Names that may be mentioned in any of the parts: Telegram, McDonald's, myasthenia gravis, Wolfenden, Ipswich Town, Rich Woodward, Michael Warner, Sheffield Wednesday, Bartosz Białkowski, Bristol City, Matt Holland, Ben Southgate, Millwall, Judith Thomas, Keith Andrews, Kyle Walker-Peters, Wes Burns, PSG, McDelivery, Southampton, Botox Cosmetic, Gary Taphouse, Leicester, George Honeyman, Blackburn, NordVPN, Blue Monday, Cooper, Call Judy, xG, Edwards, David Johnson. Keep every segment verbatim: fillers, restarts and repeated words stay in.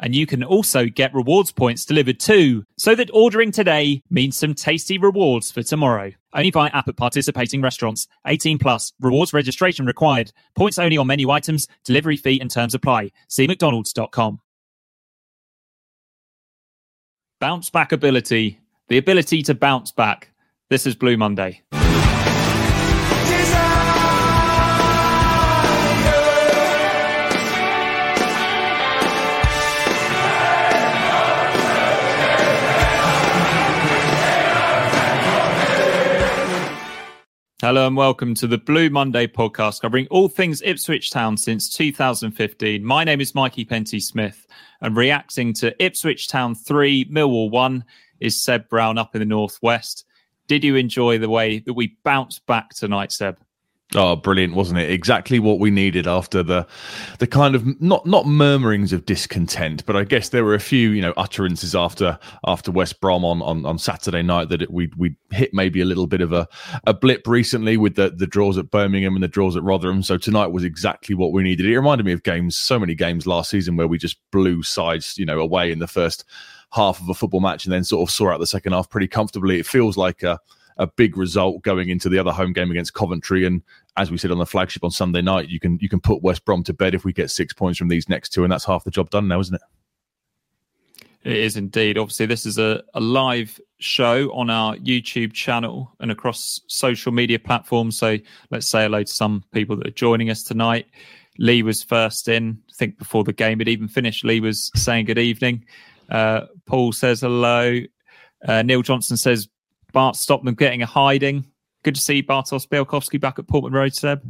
And you can also get rewards points delivered too, so that ordering today means some tasty rewards for tomorrow. Only via app at participating restaurants. eighteen plus. Rewards registration required. Points only on menu items. Delivery fee and terms apply. See mcdonalds dot com. Bounce back ability. The ability to bounce back. This is Blue Monday. Hello and welcome to the Blue Monday podcast, covering all things Ipswich Town since two thousand fifteen. My name is Mikey Penty-Smith, and reacting to Ipswich Town three, Millwall one is Seb Brown up in the northwest. Did you enjoy the way that we bounced back tonight, Seb? Oh, brilliant, wasn't it? Exactly what we needed after the the kind of not not murmurings of discontent, but I guess there were a few, you know, utterances after after West Brom on on, on Saturday night that we we hit maybe a little bit of a, a blip recently with the, the draws at Birmingham and the draws at Rotherham. So tonight was exactly what we needed. It reminded me of games, so many games last season where we just blew sides, you know, away in the first half of a football match and then sort of saw out the second half pretty comfortably. It feels like a a big result going into the other home game against Coventry. And as we said on the flagship on Sunday night, you can you can put West Brom to bed if we get six points from these next two. And that's half the job done now, isn't it? It is indeed. Obviously, this is a, a live show on our YouTube channel and across social media platforms. So let's say hello to some people that are joining us tonight. Lee was first in. I think before the game had even finished, Lee was saying good evening. Uh, Paul says hello. Uh, Neil Johnson says, Bart stopped them getting a hiding. Good to see Bartosz Białkowski back at Portman Road, Seb.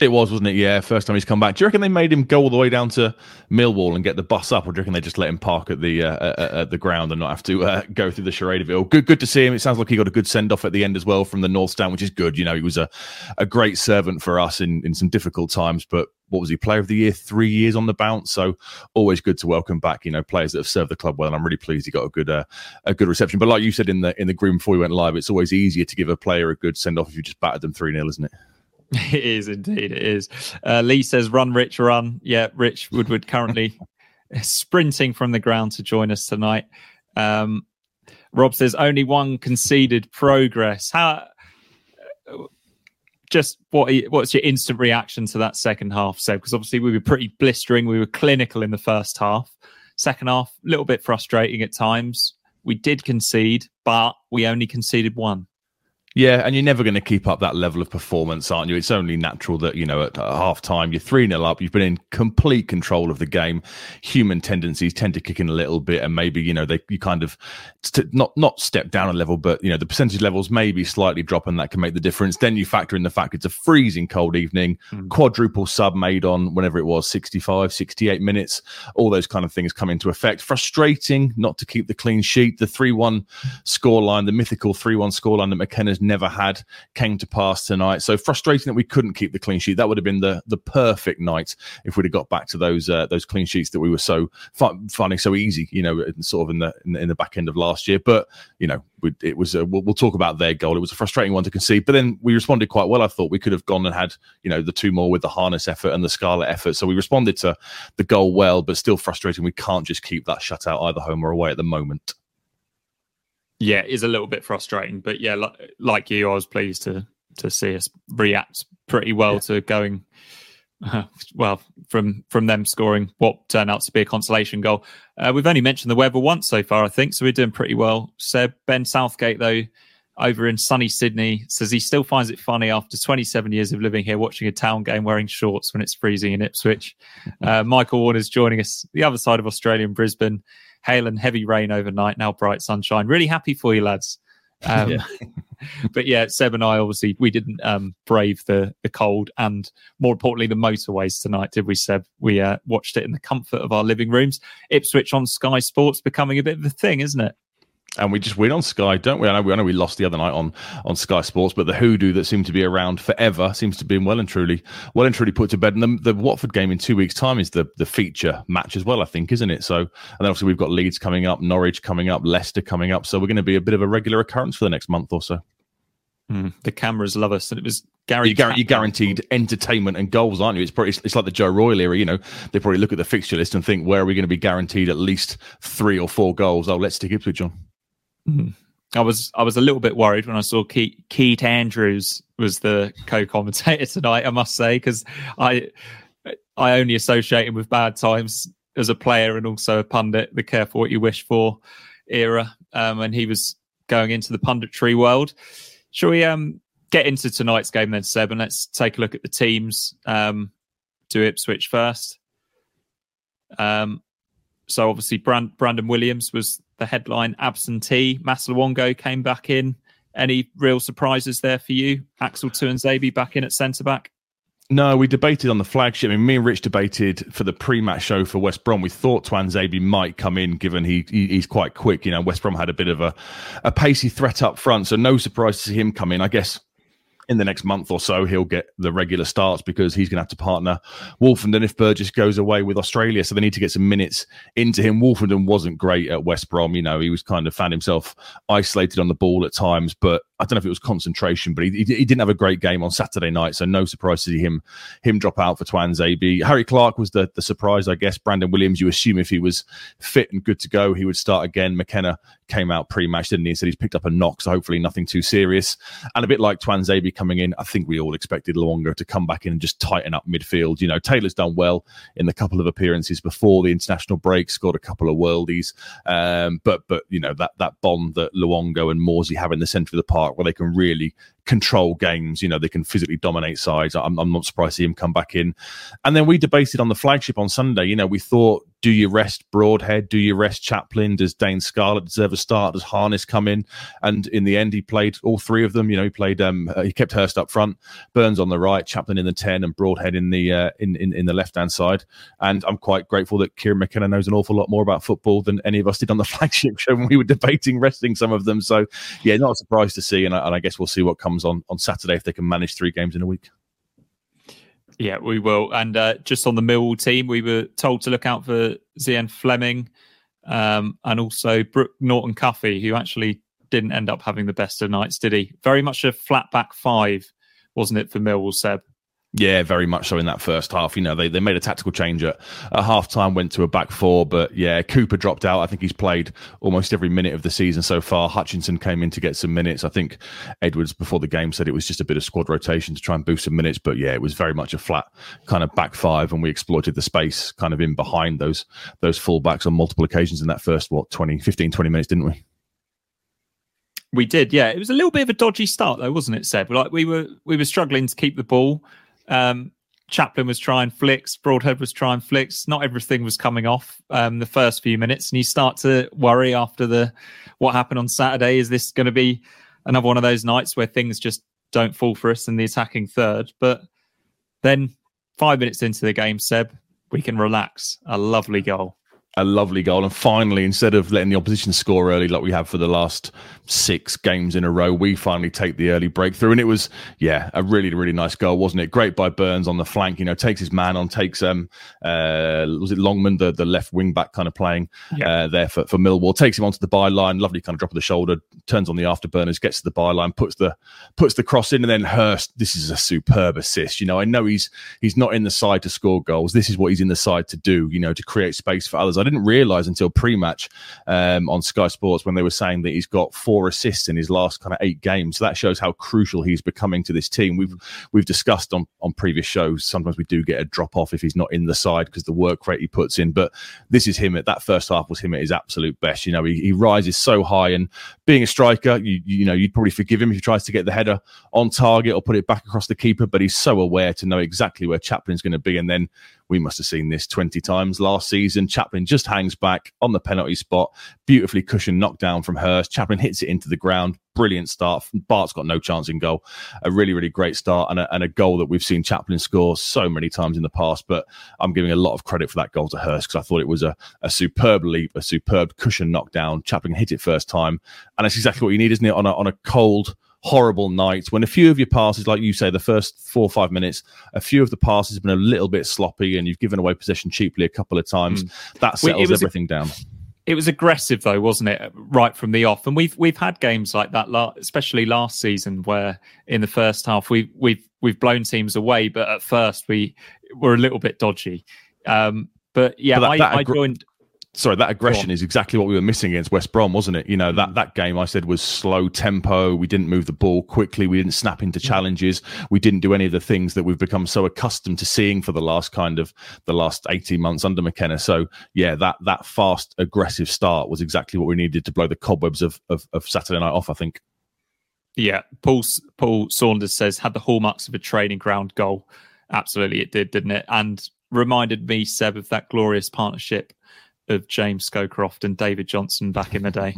It was, wasn't it? Yeah, first time he's come back. Do you reckon they made him go all the way down to Millwall and get the bus up, or do you reckon they just let him park at the uh, at the ground and not have to uh, go through the charade of it all? Good, good to see him. It sounds like he got a good send-off at the end as well from the North Stand, which is good. You know, he was a, a great servant for us in, in some difficult times, but what was he, Player of the Year, three years on the bounce? So always good to welcome back, you know, players that have served the club well, and I'm really pleased he got a good uh, a good reception. But like you said in the, in the room before we went live, it's always easier to give a player a good send-off if you just battered them three nil, isn't it? It is indeed. It is. Uh, Lee says, "Run, Rich, run." Yeah, Rich Woodward currently sprinting from the ground to join us tonight. Um, Rob says, "Only one conceded progress." How? Just what? What's your instant reaction to that second half, Seb? Because obviously we were pretty blistering. We were clinical in the first half. Second half, a little bit frustrating at times. We did concede, but we only conceded one. Yeah, and you're never going to keep up that level of performance, aren't you? It's only natural that, you know, at half-time, you're three nil up, you've been in complete control of the game. Human tendencies tend to kick in a little bit, and maybe, you know, they you kind of, st- not not step down a level, but, you know, the percentage levels maybe slightly drop, and that can make the difference. Then you factor in the fact it's a freezing cold evening, mm. quadruple sub made on whenever it was, sixty-five, sixty-eight minutes, all those kind of things come into effect. Frustrating not to keep the clean sheet. The three one scoreline, the mythical three one scoreline that McKenna's never had, came to pass tonight. So frustrating that we couldn't keep the clean sheet. That would have been the the perfect night if we'd have got back to those uh, those clean sheets that we were so finding so easy, you know, sort of in the in the back end of last year. But you know, we, it was a, we'll, we'll talk about their goal. It was a frustrating one to concede, but then we responded quite well. I thought we could have gone and had, you know, the two more with the Harness effort and the Scarlett effort. So we responded to the goal well, but still frustrating. We can't just keep that shutout either home or away at the moment. Yeah, it is a little bit frustrating, but yeah, like, like you, I was pleased to to see us react pretty well yeah. to going uh, well from from them scoring what turned out to be a consolation goal. Uh, we've only mentioned the weather once so far, I think, so we're doing pretty well. So Ben Southgate, though, over in sunny Sydney, says he still finds it funny after twenty-seven years of living here, watching a town game wearing shorts when it's freezing in Ipswich. Uh, Michael Warner's joining us the other side of Australia in Brisbane. Hail and heavy rain overnight, now bright sunshine. Really happy for you, lads. Um, yeah. But yeah, Seb and I, obviously, we didn't um, brave the, the cold and, more importantly, the motorways tonight, did we, Seb? We uh, watched it in the comfort of our living rooms. Ipswich on Sky Sports becoming a bit of a thing, isn't it? And we just win on Sky, don't we? I know we, I know we lost the other night on, on Sky Sports, but the hoodoo that seemed to be around forever seems to be well and truly well and truly put to bed. And the, the Watford game in two weeks' time is the, the feature match as well, I think, isn't it? So, and then obviously we've got Leeds coming up, Norwich coming up, Leicester coming up. So we're going to be a bit of a regular occurrence for the next month or so. Mm, the cameras love us, and it was Gary. You're, Cap- you're guaranteed entertainment and goals, aren't you? It's probably it's, it's like the Joe Royle era. You know, they probably look at the fixture list and think, where are we going to be guaranteed at least three or four goals? Oh, let's stick Ipswich on. Mm. I was I was a little bit worried when I saw Keith, Keith Andrews was the co-commentator tonight. I must say, because I I only associate him with bad times as a player and also a pundit. The careful what you wish for era, um, and he was going into the punditry world. Shall we um, get into tonight's game then, Seb, and let's take a look at the teams. Um, do Ipswich first. Um, so obviously Brand- Brandon Williams was the headline absentee. Massimo Luongo came back in. Any real surprises there for you? Axel Tuanzebe back in at centre-back? No, we debated on the flagship. I mean, me and Rich debated for the pre-match show for West Brom. We thought Tuanzebe might come in, given he, he he's quite quick. You know, West Brom had a bit of a, a pacey threat up front, so no surprise to see him come in. I guess in the next month or so, he'll get the regular starts because he's going to have to partner Wolfenden if Burgess goes away with Australia. So they need to get some minutes into him. Wolfenden wasn't great at West Brom. You know, he was kind of found himself isolated on the ball at times, but I don't know if it was concentration, but he, he, he didn't have a great game on Saturday night. So no surprise to see him, him drop out for Tuanzebe. Harry Clark was the, the surprise, I guess. Brandon Williams, you assume if he was fit and good to go, he would start again. McKenna came out pre-match, didn't he? He said he's picked up a knock, so hopefully nothing too serious. And a bit like Tuanzebe coming in, I think we all expected Luongo to come back in and just tighten up midfield. You know, Taylor's done well in the couple of appearances before the international break, scored a couple of worldies. Um, but, but you know, that, that bond that Luongo and Morsey have in the centre of the park where they can really control games, you know, they can physically dominate sides. I'm, I'm not surprised to see him come back in. And then we debated on the flagship on Sunday, you know, we thought, do you rest Broadhead? Do you rest Chaplin? Does Dane Scarlett deserve a start? Does Harness come in? And in the end, he played all three of them. You know, he played. Um, uh, he kept Hurst up front, Burns on the right, Chaplin in the ten, and Broadhead in the uh, in, in in the left-hand side. And I'm quite grateful that Kieran McKenna knows an awful lot more about football than any of us did on the flagship show when we were debating resting some of them. So yeah, not a surprise to see. And I, and I guess we'll see what comes on on Saturday if they can manage three games in a week. Yeah, we will. And uh, just on the Millwall team, we were told to look out for Zian Fleming um, and also Brooke Norton-Cuffey, who actually didn't end up having the best of nights, did he? Very much a flat back five, wasn't it, for Millwall, Seb? Yeah, very much so in that first half. You know, they, they made a tactical change at, at half-time, went to a back four, but yeah, Cooper dropped out. I think he's played almost every minute of the season so far. Hutchinson came in to get some minutes. I think Edwards, before the game, said it was just a bit of squad rotation to try and boost some minutes, but yeah, it was very much a flat kind of back five, and we exploited the space kind of in behind those those full-backs on multiple occasions in that first, what, twenty, fifteen, twenty minutes, didn't we? We did, yeah. It was a little bit of a dodgy start, though, wasn't it, Seb? Like, we were we were struggling to keep the ball. Um, Chaplin was trying flicks, Broadhead was trying flicks. Not everything was coming off um, the first few minutes, and you start to worry after the what happened on Saturday. Is this going to be another one of those nights where things just don't fall for us in the attacking third? But then five minutes into the game, Seb, we can relax. A lovely goal. A lovely goal. And finally, instead of letting the opposition score early like we have for the last six games in a row, we finally take the early breakthrough. And it was, yeah, a really, really nice goal, wasn't it? Great by Burns on the flank, you know, takes his man on, takes, um, uh, was it Longman, the, the left wing back kind of playing yeah. uh, there for, for Millwall, takes him onto the byline, lovely kind of drop of the shoulder, turns on the afterburners, gets to the byline, puts the puts the cross in, and then Hurst, this is a superb assist. You know, I know he's he's not in the side to score goals. This is what he's in the side to do, you know, to create space for others. I didn't realise until pre-match um, on Sky Sports when they were saying that he's got four assists in his last kind of eight games. So that shows how crucial he's becoming to this team. We've we've discussed on, on previous shows, sometimes we do get a drop-off if he's not in the side because the work rate he puts in. But this is him. At that first half was him at his absolute best. You know, he, he rises so high, and being a striker, you you know, you'd probably forgive him if he tries to get the header on target or put it back across the keeper, but he's so aware to know exactly where Chaplin's going to be. And then we must have seen this twenty times last season. Chaplin just hangs back on the penalty spot. Beautifully cushioned knockdown from Hurst. Chaplin hits it into the ground. Brilliant start. Bart's got no chance in goal. A really, really great start and a, and a goal that we've seen Chaplin score so many times in the past. But I'm giving a lot of credit for that goal to Hurst because I thought it was a, a superb leap, a superb cushion knockdown. Chaplin hit it first time. And that's exactly what you need, isn't it? On a, on a cold, horrible night when a few of your passes, like you say, the first four or five minutes, a few of the passes have been a little bit sloppy and you've given away possession cheaply a couple of times. Mm. That settles well, everything a- down. It was aggressive, though, wasn't it? Right from the off, and we've we've had games like that, especially last season, where in the first half we we've we've blown teams away, but at first we were a little bit dodgy. Um, but yeah, but that, I, that aggr- I joined. Sorry, that aggression is exactly what we were missing against West Brom, wasn't it? You know, that, that game I said was slow tempo. We didn't move the ball quickly. We didn't snap into challenges. We didn't do any of the things that we've become so accustomed to seeing for the last kind of the last eighteen months under McKenna. So, yeah, that that fast, aggressive start was exactly what we needed to blow the cobwebs of, of, of Saturday night off, I think. Yeah, Paul, Paul Saunders says, had the hallmarks of a training ground goal. Absolutely, it did, didn't it? And reminded me, Seb, of that glorious partnership of James Scowcroft and David Johnson back in the day.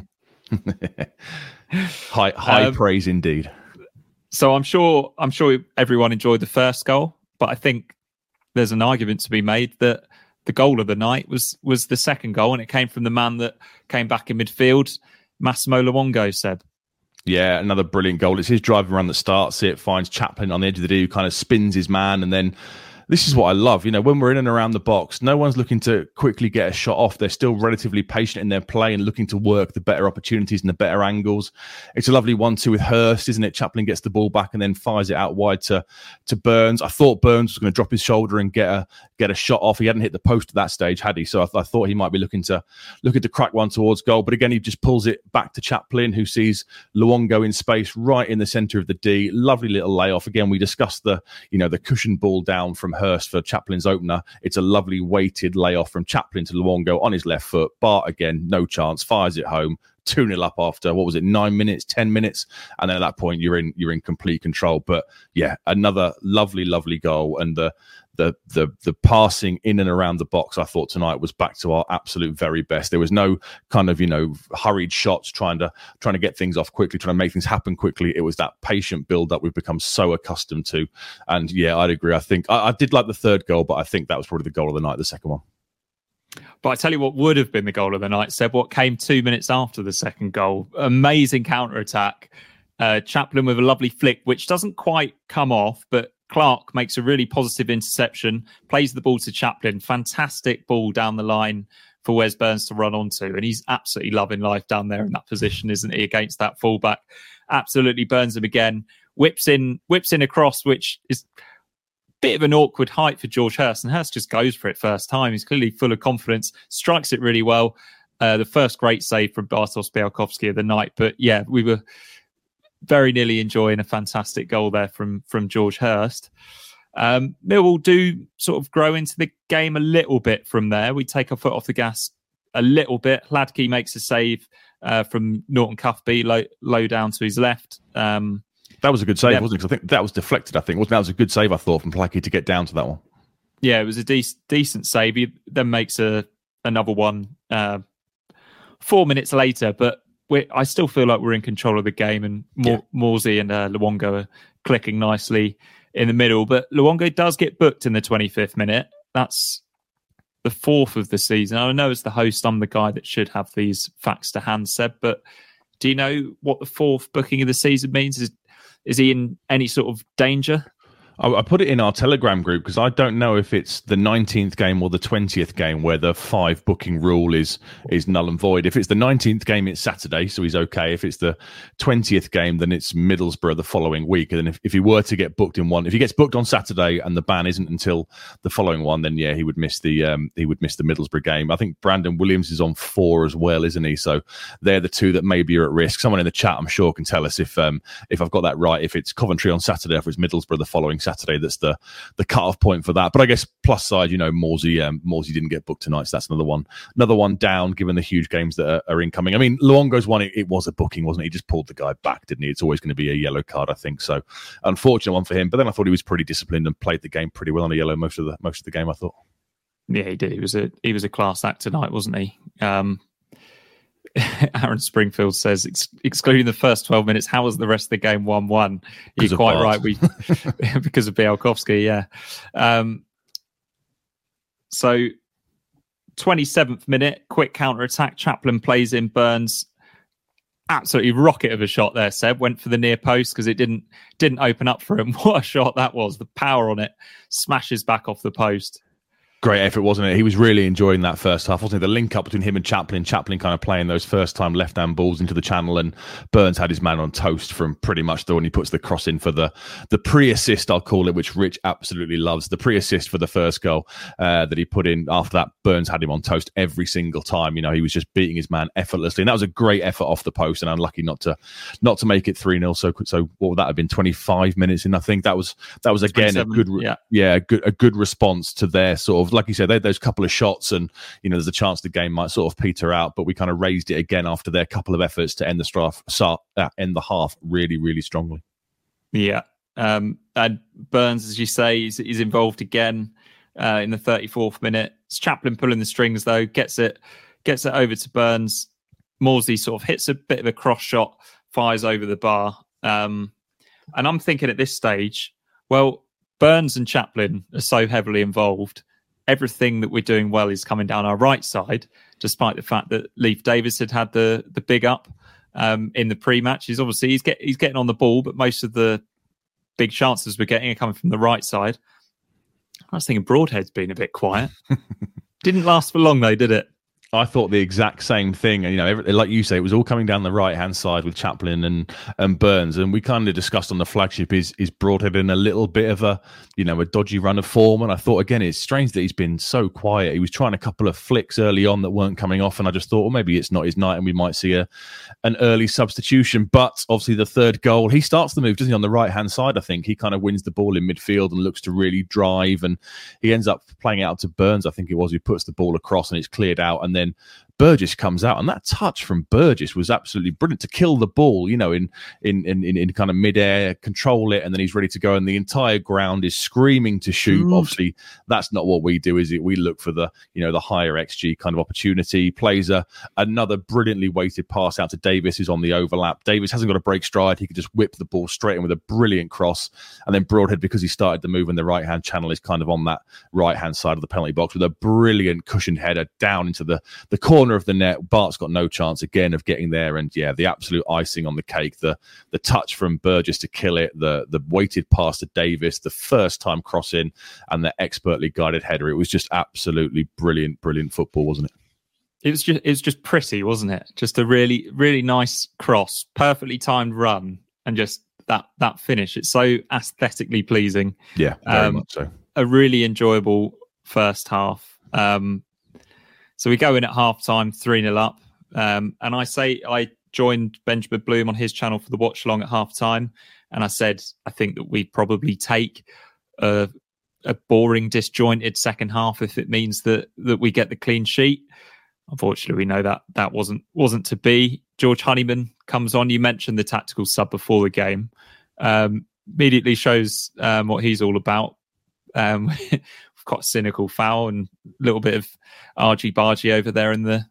high high um, praise indeed. So I'm sure I'm sure everyone enjoyed the first goal, but I think there's an argument to be made that the goal of the night was was the second goal, and it came from the man that came back in midfield, Massimo Luongo, Seb. Yeah, another brilliant goal. It's his driving run that starts it, finds Chaplin on the edge of the do, kind of spins his man, and then this is what I love. You know, when we're in and around the box, no one's looking to quickly get a shot off. They're still relatively patient in their play and looking to work the better opportunities and the better angles. It's a lovely one two with Hurst, isn't it? Chaplin gets the ball back and then fires it out wide to, to Burns. I thought Burns was going to drop his shoulder and get a get a shot off. He hadn't hit the post at that stage, had he? So I, I thought he might be looking to looking to crack one towards goal. But again, he just pulls it back to Chaplin, who sees Luongo in space right in the centre of the D. Lovely little layoff. Again, we discussed the, you know, the cushion ball down from Hurst for Chaplin's opener. It's a lovely weighted layoff from Chaplin to Luongo on his left foot. Bart again, no chance, fires it home. two nil up after, what was it, nine minutes, ten minutes? And then at that point, you're in you're in complete control. But yeah, another lovely, lovely goal. And the the the the passing in and around the box, I thought tonight was back to our absolute very best. There was no kind of, you know, hurried shots trying to trying to get things off quickly, trying to make things happen quickly. It was that patient build-up we've become so accustomed to. And yeah, I'd agree. I think I, I did like the third goal, but I think that was probably the goal of the night, the second one. But I tell you what would have been the goal of the night, Seb, what came two minutes after the second goal. Amazing counter-attack. Uh, Chaplin with a lovely flick, which doesn't quite come off, but Clark makes a really positive interception, plays the ball to Chaplin. Fantastic ball down the line for Wes Burns to run onto. And he's absolutely loving life down there in that position, isn't he, against that fullback. Absolutely burns him again. Whips in, whips in a cross, which is bit of an awkward height for George Hurst, and Hurst just goes for it first time. He's clearly full of confidence, strikes it really well. Uh, the first great save from Bartosz Białkowski of the night. But yeah, we were very nearly enjoying a fantastic goal there from, from George Hurst. Um, Millwall do sort of grow into the game a little bit from there. We take our foot off the gas a little bit. Hladki makes a save uh, from Norton Cuthby, low, low down to his left. Um, That was a good save, yeah. Wasn't it? Because I think that was deflected, I think. Wasn't that was a good save, I thought, from Placky to get down to that one. Yeah, it was a de- decent save. He then makes a another one uh, four minutes later. But we're, I still feel like we're in control of the game. And Mor- yeah. Morsey and uh, Luongo are clicking nicely in the middle. But Luongo does get booked in the twenty-fifth minute. That's the fourth of the season. I know as the host, I'm the guy that should have these facts to hand, Seb. But do you know what the fourth booking of the season means? Is Is he in any sort of danger? I, I put it in our Telegram group because I don't know if it's the nineteenth game or the twentieth game where the five booking rule is is null and void. If it's the nineteenth game, it's Saturday, so he's okay. If it's the twentieth game, then it's Middlesbrough the following week. And then if, if he were to get booked in one, if he gets booked on Saturday and the ban isn't until the following one, then yeah, he would miss the um, he would miss the Middlesbrough game. I think Brandon Williams is on four as well, isn't he? So they're the two that maybe are at risk. Someone in the chat, I'm sure, can tell us if um, if I've got that right. If it's Coventry on Saturday, or if it's Middlesbrough the following Saturday, that's the the cut-off point for that. But I guess plus side, you know, Morsey um, Morsey didn't get booked tonight, so that's another one another one down given the huge games that are, are incoming. I mean, Luongo's one, it, it was a booking, wasn't it? He just pulled the guy back, didn't he? It's always going to be a yellow card, I think. So unfortunate one for him, but then I thought he was pretty disciplined and played the game pretty well on a yellow most of the most of the game, I thought. Yeah, he did. He was a he was a class act tonight, wasn't he? Um, Aaron Springfield says, Ex- excluding the first twelve minutes, how was the rest of the game one one? You're quite right. We because of Białkowski, yeah. Um, so, twenty-seventh minute, quick counter attack. Chaplin plays in Burns. Absolutely rocket of a shot there, Seb. Went for the near post because it didn't didn't open up for him. What a shot that was. The power on it. Smashes back off the post. Great effort, wasn't it? He was really enjoying that first half, wasn't it? The link up between him and Chaplin. Chaplin kind of playing those first-time left-hand balls into the channel, and Burns had his man on toast from pretty much the one he puts the cross in for the the pre-assist, I'll call it, which Rich absolutely loves. The pre-assist for the first goal uh, that he put in. After that, Burns had him on toast every single time. You know, he was just beating his man effortlessly, and that was a great effort off the post. And unlucky not to not to make it three nil. So, so what would that have been? twenty-five minutes in, I think. That was that was again a good, yeah, yeah a good a good response to their sort of. Like you said, they had those couple of shots and, you know, there's a chance the game might sort of peter out, but we kind of raised it again after their couple of efforts to end the straff, start, uh, end the half really, really strongly. Yeah. Um, and Burns, as you say, is, is involved again uh, in the thirty-fourth minute. It's Chaplin pulling the strings, though, gets it gets it over to Burns. Morsey sort of hits a bit of a cross shot, fires over the bar. Um, and I'm thinking at this stage, well, Burns and Chaplin are so heavily involved. Everything that we're doing well is coming down our right side, despite the fact that Leif Davis had had the the big up um, in the pre-match. He's obviously he's get he's getting on the ball, but most of the big chances we're getting are coming from the right side. I was thinking Broadhead's been a bit quiet. Didn't last for long though, did it? I thought the exact same thing. And, you know, every, like you say, it was all coming down the right-hand side with Chaplin and, and Burns. And we kind of discussed on the flagship is is Broadhead in a little bit of a, you know, a dodgy run of form. And I thought, again, it's strange that he's been so quiet. He was trying a couple of flicks early on that weren't coming off. And I just thought, well, maybe it's not his night and we might see a an early substitution. But obviously the third goal, he starts the move, doesn't he, on the right-hand side, I think. He kind of wins the ball in midfield and looks to really drive. And he ends up playing out to Burns, I think it was, who puts the ball across and it's cleared out. And then Burgess comes out, and that touch from Burgess was absolutely brilliant to kill the ball, you know, in in in in kind of midair, control it, and then he's ready to go, and the entire ground is screaming to shoot. Mm. Obviously, that's not what we do, is it? We look for the, you know, the higher X G kind of opportunity. Plays a another brilliantly weighted pass out to Davis, who's on the overlap. Davis hasn't got a break stride; he could just whip the ball straight in with a brilliant cross, and then Broadhead, because he started the move in the right hand channel, is kind of on that right hand side of the penalty box with a brilliant cushioned header down into the the corner of the net. Bart's got no chance again of getting there, and yeah, the absolute icing on the cake, the the touch from Burgess to kill it, the the weighted pass to Davis, the first time cross in, and the expertly guided header. It was just absolutely brilliant, brilliant football, wasn't it? It was just, it was just pretty, wasn't it? Just a really, really nice cross, perfectly timed run, and just that that finish. It's so aesthetically pleasing. Yeah, very um, much so. A really enjoyable first half. Um, So we go in at half-time, three nil up. Um, and I say I joined Benjamin Bloom on his channel for the watch-along at half-time. And I said, I think that we probably take a, a boring, disjointed second half if it means that that we get the clean sheet. Unfortunately, we know that that wasn't wasn't to be. George Honeyman comes on. You mentioned the tactical sub before the game. Um, immediately shows um, what he's all about. Um quite a cynical foul and a little bit of argy-bargy over there in the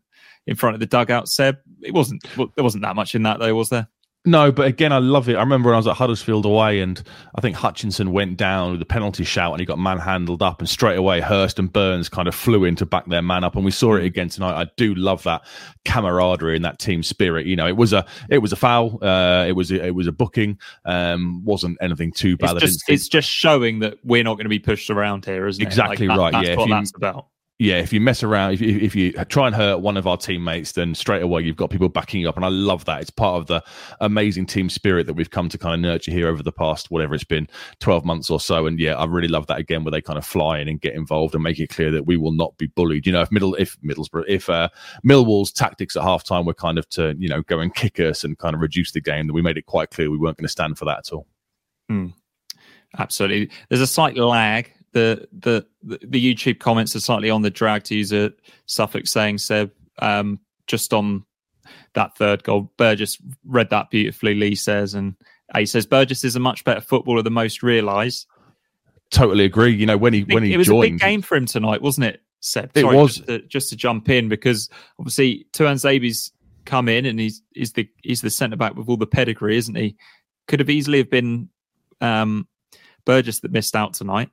in front of the dugout, Seb. It wasn't there wasn't that much in that though, was there? No, but again, I love it. I remember when I was at Huddersfield away, and I think Hutchinson went down with a penalty shout and he got manhandled up, and straight away Hurst and Burns kind of flew in to back their man up, and we saw it again tonight. I do love that camaraderie and that team spirit. You know, it was a it was a foul. Uh, it was a, it was a booking. Um, wasn't anything too bad. It's just, it's just showing that we're not going to be pushed around here, isn't it? Exactly like that, right. That's yeah, what you, that's about. Yeah, if you mess around, if you, if you try and hurt one of our teammates, then straight away you've got people backing you up. And I love that. It's part of the amazing team spirit that we've come to kind of nurture here over the past, whatever it's been, twelve months or so. And yeah, I really love that again, where they kind of fly in and get involved and make it clear that we will not be bullied. You know, if middle, if Middlesbrough, if uh, Millwall's tactics at halftime were kind of to, you know, go and kick us and kind of reduce the game, then we made it quite clear we weren't going to stand for that at all. Mm. Absolutely. There's a slight lag. The, the the YouTube comments are slightly on the drag, to use a Suffolk saying, Seb, um, just on that third goal. Burgess read that beautifully, Lee says, and he says, Burgess is a much better footballer than most realise. Totally agree. You know, when he, when he it was joined, a big game for him tonight, wasn't it? Seb, it sorry, was just to, just to jump in, because obviously Tuanzebe's come in and he's is the he's the centre back with all the pedigree, isn't he? Could have easily have been um, Burgess that missed out tonight.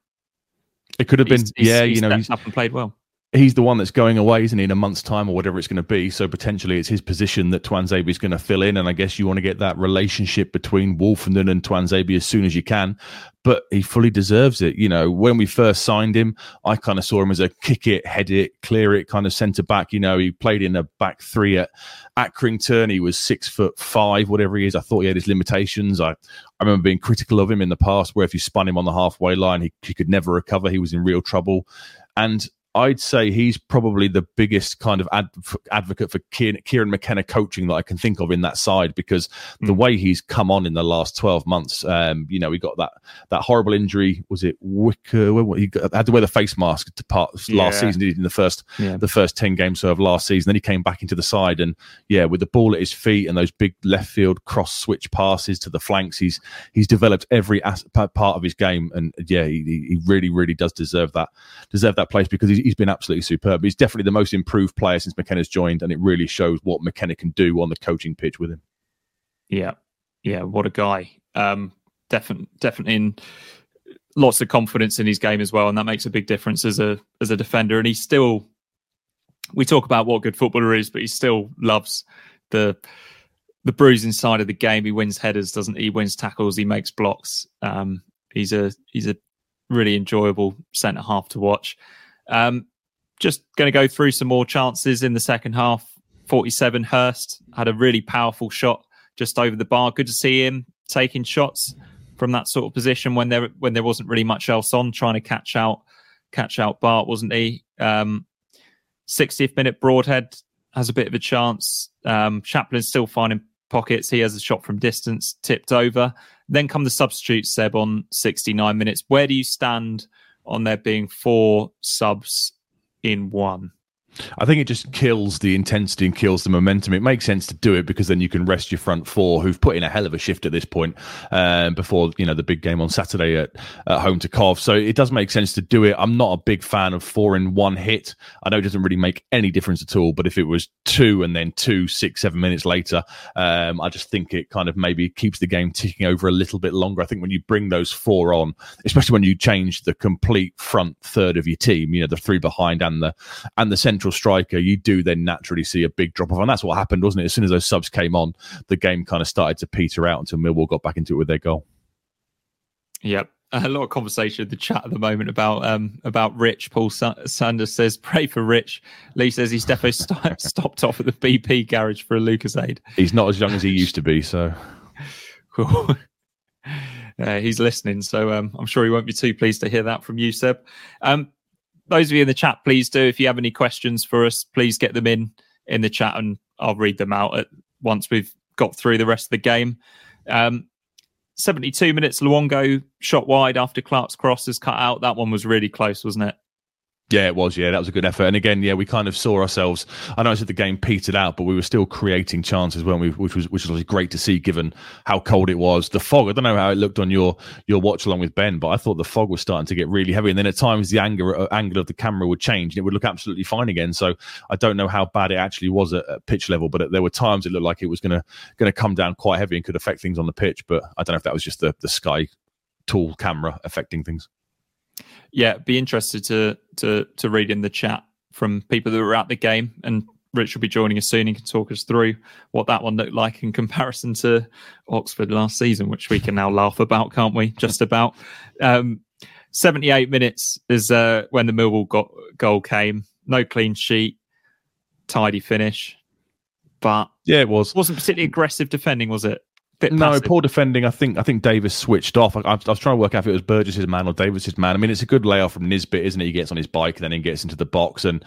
It could have been, he's, yeah, he's, you know, stepped he's up and played well. He's the one that's going away, isn't he, in a month's time or whatever it's going to be. So potentially it's his position that Tuanzebe is going to fill in. And I guess you want to get that relationship between Wolfenden and Tuanzebe as soon as you can. But he fully deserves it. You know, when we first signed him, I kind of saw him as a kick it, head it, clear it kind of centre back. You know, he played in a back three at Accrington. He was six foot five, whatever he is. I thought he had his limitations. I I remember being critical of him in the past, where if you spun him on the halfway line, he, he could never recover. He was in real trouble. And I'd say he's probably the biggest kind of ad- advocate for Kieran, Kieran McKenna coaching that I can think of in that side, because mm. the way he's come on in the last twelve months, um, you know, he got that that horrible injury. Was it Wicker? Where, where he got, had to wear the face mask to part yeah. last season, did in the first yeah. the first ten games so of last season. Then he came back into the side, and yeah, with the ball at his feet and those big left field cross switch passes to the flanks, he's he's developed every as- part of his game, and yeah, he, he really really does deserve that deserve that place, because he's He's been absolutely superb. He's definitely the most improved player since McKenna's joined, and it really shows what McKenna can do on the coaching pitch with him. Yeah, yeah, what a guy. Um, definitely, definitely in lots of confidence in his game as well, and that makes a big difference as a as a defender. And he's still, we talk about what good footballer is, but he still loves the the bruising side of the game. He wins headers, doesn't he? He wins tackles, he makes blocks. Um, he's a he's a really enjoyable centre half to watch. Um, just going to go through some more chances in the second half. forty-seven, Hurst had a really powerful shot just over the bar. Good to see him taking shots from that sort of position when there when there wasn't really much else on, trying to catch out catch out Bart, wasn't he? Um, sixtieth minute, Broadhead has a bit of a chance. Um, Chaplin's still finding pockets. He has a shot from distance, tipped over. Then come the substitutes, Seb, on sixty-nine minutes. Where do you stand on there being four subs in one? I think it just kills the intensity and kills the momentum. It makes sense to do it, because then you can rest your front four, who've put in a hell of a shift at this point, um, before, you know, the big game on Saturday at, at home to Cov. So it does make sense to do it. I'm not a big fan of four in one hit. I know it doesn't really make any difference at all, but if it was two and then two, six, seven minutes later, um, I just think it kind of maybe keeps the game ticking over a little bit longer. I think when you bring those four on, especially when you change the complete front third of your team, you know, the three behind and the and the central striker, you do then naturally see a big drop off, and that's what happened, wasn't it? As soon as those subs came on, the game kind of started to peter out until Millwall got back into it with their goal. Yep, a lot of conversation in the chat at the moment about um, about Rich. Paul Sanders says, "Pray for Rich." Lee says he's definitely st- stopped off at the B P garage for a Lucasade. He's not as young as he used to be, so cool. uh, he's listening, so um, I'm sure he won't be too pleased to hear that from you, Seb. Um, Those of you in the chat, please do. If you have any questions for us, please get them in in the chat, and I'll read them out at, once we've got through the rest of the game. Um, seventy-two minutes, Luongo shot wide after Clark's cross is cut out. That one was really close, wasn't it? Yeah, it was. Yeah, that was a good effort. And again, yeah, we kind of saw ourselves. I know I said the game petered out, but we were still creating chances, weren't we? Which was which was great to see, given how cold it was. The fog. I don't know how it looked on your your watch along with Ben, but I thought the fog was starting to get really heavy. And then at times the anger, uh, angle of the camera would change, and it would look absolutely fine again. So I don't know how bad it actually was at, at pitch level, but at, there were times it looked like it was going to going to come down quite heavy and could affect things on the pitch. But I don't know if that was just the the Sky tall camera affecting things. Yeah, be interested to to to read in the chat from people that were at the game, and Rich will be joining us soon. He can talk us through what that one looked like in comparison to Oxford last season, which we can now laugh about, can't we? Just about. Um, seventy-eight minutes is uh, when the Millwall got, goal came. No clean sheet, tidy finish, but yeah, it was wasn't particularly aggressive defending, was it? No, poor defending. I think I think Davis switched off. I, I, I was trying to work out if it was Burgess's man or Davis's man. I mean, it's a good layoff from Nisbet, isn't it? He gets on his bike and then he gets into the box, and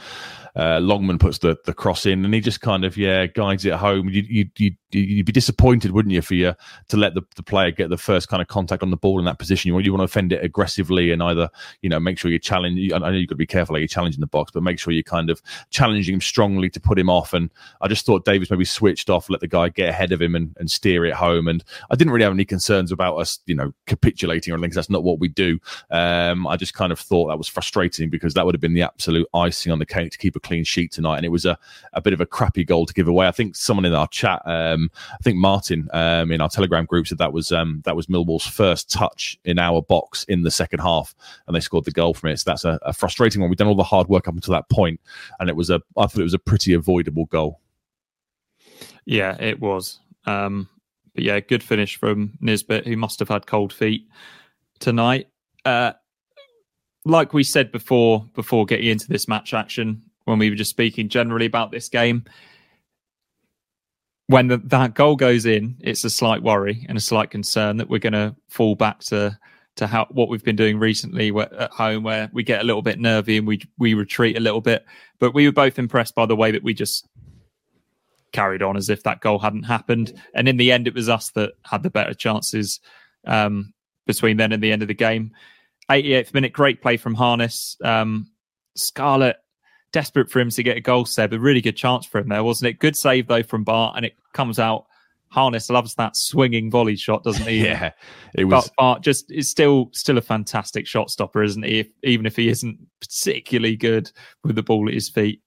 Uh, Longman puts the, the cross in, and he just kind of, yeah, guides it home. You, you, you, you'd be disappointed, wouldn't you, for you to let the, the player get the first kind of contact on the ball in that position. You want, you want to defend it aggressively and either, you know, make sure you challenge. I know you've got to be careful how you challenge in the box, but make sure you're kind of challenging him strongly to put him off. And I just thought Davies maybe switched off, let the guy get ahead of him and, and steer it home. And I didn't really have any concerns about us, you know, capitulating or anything, because that's not what we do. Um, I just kind of thought that was frustrating because that would have been the absolute icing on the cake to keep a clean sheet tonight. And it was a, a bit of a crappy goal to give away. I think someone in our chat, um, I think Martin um, in our Telegram group said that was um, that was Millwall's first touch in our box in the second half, and they scored the goal from it. So that's a, a frustrating one. We've done all the hard work up until that point, and it was a, I thought it was a pretty avoidable goal. Yeah, it was. Um, but yeah, good finish from Nisbet, who must have had cold feet tonight. Uh, like we said before, before getting into this match action, when we were just speaking generally about this game, when the, that goal goes in, it's a slight worry and a slight concern that we're going to fall back to to how what we've been doing recently where, at home, where we get a little bit nervy and we we retreat a little bit. But we were both impressed by the way that we just carried on as if that goal hadn't happened. And in the end, it was us that had the better chances um, between then and the end of the game. eighty-eighth minute, great play from Harness. Um, Scarlett, desperate for him to get a goal, Seb. A really good chance for him there, wasn't it? Good save, though, from Bart, and it comes out. Harness loves that swinging volley shot, doesn't he? Yeah, it was. But Bart just is still still a fantastic shot stopper, isn't he? If, even if he isn't particularly good with the ball at his feet.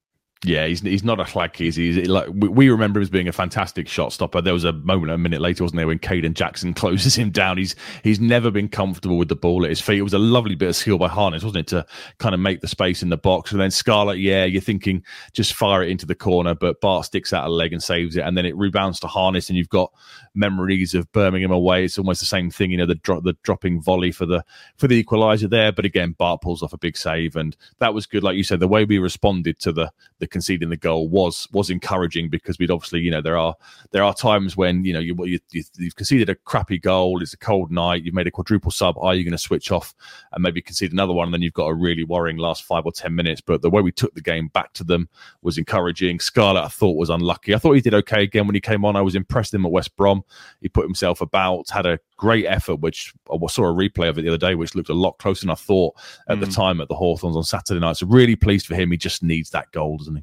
Yeah, he's he's not a flag. He's, he's like we remember him as being a fantastic shot stopper. There was a moment, a minute later, wasn't there, when Caden Jackson closes him down. He's he's never been comfortable with the ball at his feet. It was a lovely bit of skill by Harness, wasn't it, to kind of make the space in the box. And then Scarlett, yeah, you're thinking just fire it into the corner, but Bart sticks out a leg and saves it, and then it rebounds to Harness, and you've got memories of Birmingham away. It's almost the same thing, you know, the dro- the dropping volley for the for the equaliser there. But again, Bart pulls off a big save, and that was good. Like you said, the way we responded to the the conceding the goal was was encouraging, because we'd obviously, you know, there are there are times when, you know, you, you, you've conceded a crappy goal, it's a cold night, you've made a quadruple sub, are you going to switch off and maybe concede another one? And then you've got a really worrying last five or ten minutes. But the way we took the game back to them was encouraging. Scarlett, I thought, was unlucky. I thought he did okay again when he came on. I was impressed with him at West Brom. He put himself about, had a great effort, which I saw a replay of it the other day, which looked a lot closer than I thought at mm. the time at the Hawthorns on Saturday night. So really pleased for him. He just needs that goal, doesn't he?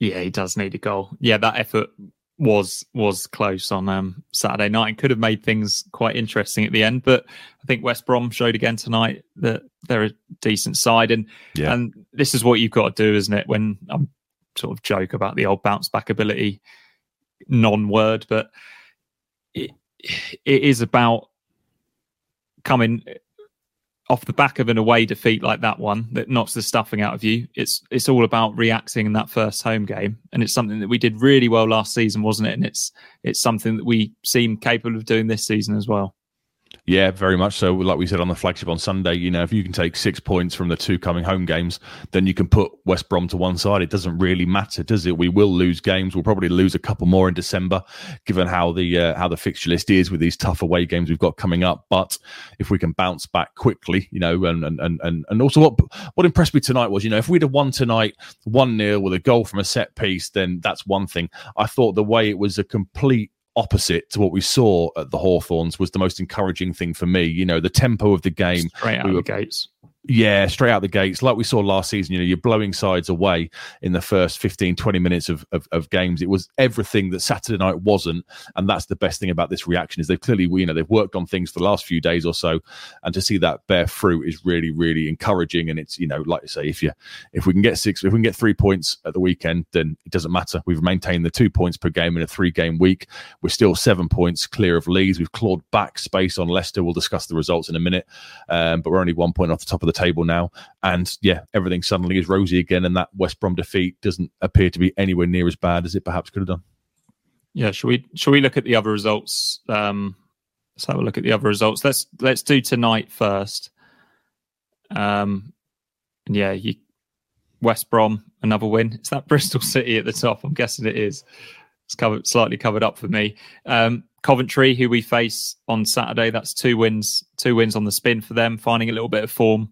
Yeah, he does need a goal. Yeah, that effort was was close on um, Saturday night and could have made things quite interesting at the end. But I think West Brom showed again tonight that they're a decent side. And yeah. and this is what you've got to do, isn't it? When I um, sort of joke about the old bounce back ability non-word, but it, it is about coming off the back of an away defeat like that one that knocks the stuffing out of you. It's it's all about reacting in that first home game. And it's something that we did really well last season, wasn't it? And it's it's something that we seem capable of doing this season as well. Yeah, very much so. Like we said on the flagship on Sunday, you know, if you can take six points from the two coming home games, then you can put West Brom to one side. It doesn't really matter, does it? We will lose games. We'll probably lose a couple more in December, given how the uh, how the fixture list is with these tough away games we've got coming up. But if we can bounce back quickly, you know, and and and and also what what impressed me tonight was, you know, if we'd have won tonight one nil with a goal from a set piece, then that's one thing. I thought the way it was a complete opposite to what we saw at the Hawthorns was the most encouraging thing for me. You know, the tempo of the game. Straight out we were, the gates. Yeah, straight out the gates. Like we saw last season, you know, you're blowing sides away in the first fifteen, twenty minutes of, of, of games. It was everything that Saturday night wasn't. And that's the best thing about this reaction is they've clearly, you know, they've worked on things for the last few days or so. And to see that bear fruit is really, really encouraging. And it's, you know, like you say, if you if we can get six, if we can get three points at the weekend, then it doesn't matter. We've maintained the two points per game in a three game week. We're still seven points clear of Leeds. We've clawed back space on Leicester. We'll discuss the results in a minute. Um, but we're only one point off the top of the table now, and yeah, everything suddenly is rosy again, and that West Brom defeat doesn't appear to be anywhere near as bad as it perhaps could have done. Yeah, shall we shall we look at the other results? Um, let's have a look at the other results. Let's let's do tonight first. Um, yeah, you, West Brom, another win. It's that Bristol City at the top. I'm guessing it is. It's covered slightly covered up for me. Um, Coventry, who we face on Saturday, that's two wins, two wins on the spin for them, finding a little bit of form.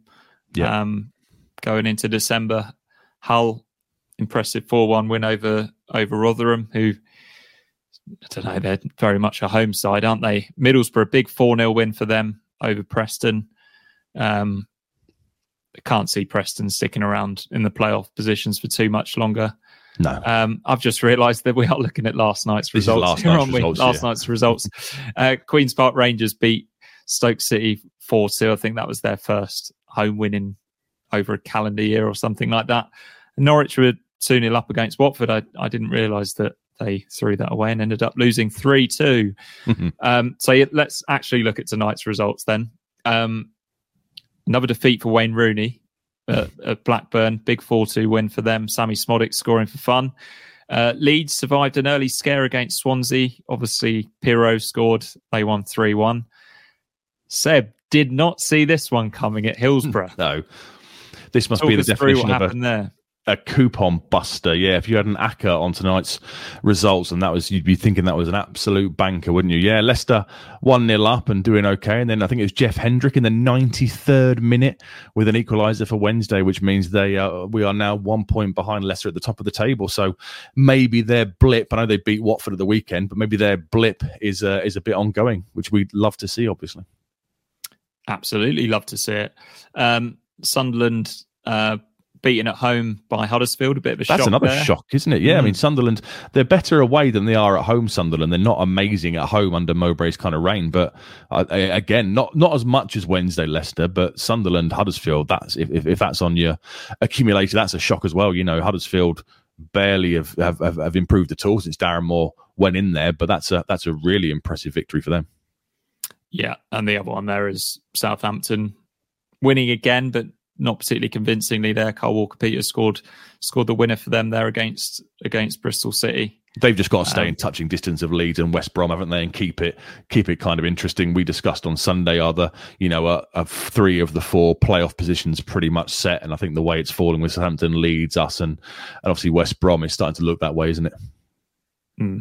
Yeah. Um, going into December. Hull, impressive four one win over over Rotherham, who, I don't know, they're very much a home side, aren't they? Middlesbrough, a big four nil win for them over Preston. Um, I can't see Preston sticking around in the playoff positions for too much longer. No. Um, I've just realised that we are looking at last night's this results. Last, night's results, last yeah. night's results. Uh, Queen's Park Rangers beat Stoke City four two. I think that was their first home win in over a calendar year or something like that. Norwich were two nil up against Watford. I, I didn't realise that they threw that away and ended up losing three two. Mm-hmm. Um, so let's actually look at tonight's results then. Um, another defeat for Wayne Rooney uh, at Blackburn. Big four two win for them. Sammy Smodic scoring for fun. Uh, Leeds survived an early scare against Swansea. Obviously, Pirro scored. They won three one. Seb did not see this one coming at Hillsborough. No. This must Talk be the definition what of a, there. a coupon buster. Yeah, if you had an A C C A on tonight's results, and that was, you'd be thinking that was an absolute banker, wouldn't you? Yeah, Leicester one nil up and doing okay. And then I think it was Jeff Hendrick in the ninety-third minute with an equaliser for Wednesday, which means they uh, we are now one point behind Leicester at the top of the table. So maybe their blip, I know they beat Watford at the weekend, but maybe their blip is uh, is a bit ongoing, which we'd love to see, obviously. Absolutely love to see it. Um, Sunderland uh, beaten at home by Huddersfield, a bit of a shock. That's another shock, isn't it? Yeah, mm. I mean, Sunderland, they're better away than they are at home, Sunderland. They're not amazing at home under Mowbray's kind of reign, but uh, again, not not as much as Wednesday, Leicester, but Sunderland, Huddersfield, that's if, if, if that's on your accumulator, that's a shock as well. You know, Huddersfield barely have, have, have improved at all since Darren Moore went in there, but that's a, that's a really impressive victory for them. Yeah, and the other one there is Southampton, winning again, but not particularly convincingly there. Kyle Walker-Peters scored scored the winner for them there against against Bristol City. They've just got to stay um, in touching distance of Leeds and West Brom, haven't they? And keep it keep it kind of interesting. We discussed on Sunday, are the you know a, a three of the four playoff positions pretty much set, and I think the way it's falling with Southampton, Leeds, us, and, and obviously West Brom is starting to look that way, isn't it? Mm.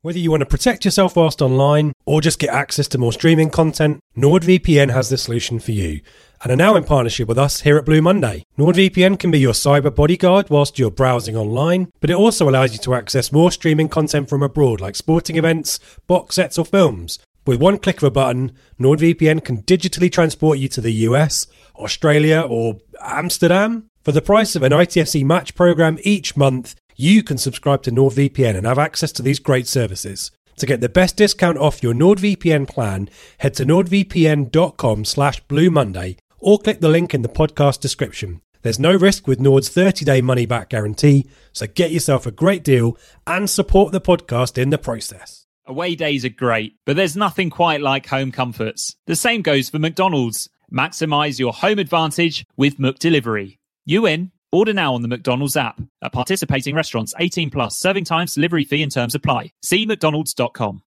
Whether you want to protect yourself whilst online or just get access to more streaming content, NordVPN has the solution for you and are now in partnership with us here at Blue Monday. NordVPN can be your cyber bodyguard whilst you're browsing online, but it also allows you to access more streaming content from abroad like sporting events, box sets or films. With one click of a button, NordVPN can digitally transport you to the U S, Australia or Amsterdam. For the price of an I T F C match programme each month, you can subscribe to NordVPN and have access to these great services. To get the best discount off your NordVPN plan, head to nordvpn.com slash Blue Monday or click the link in the podcast description. There's no risk with Nord's thirty-day money-back guarantee, so get yourself a great deal and support the podcast in the process. Away days are great, but there's nothing quite like home comforts. The same goes for McDonald's. Maximise your home advantage with McDelivery. You win. Order now on the McDonald's app. At participating restaurants, eighteen plus, serving times, delivery fee and terms apply. See mcdonalds dot com.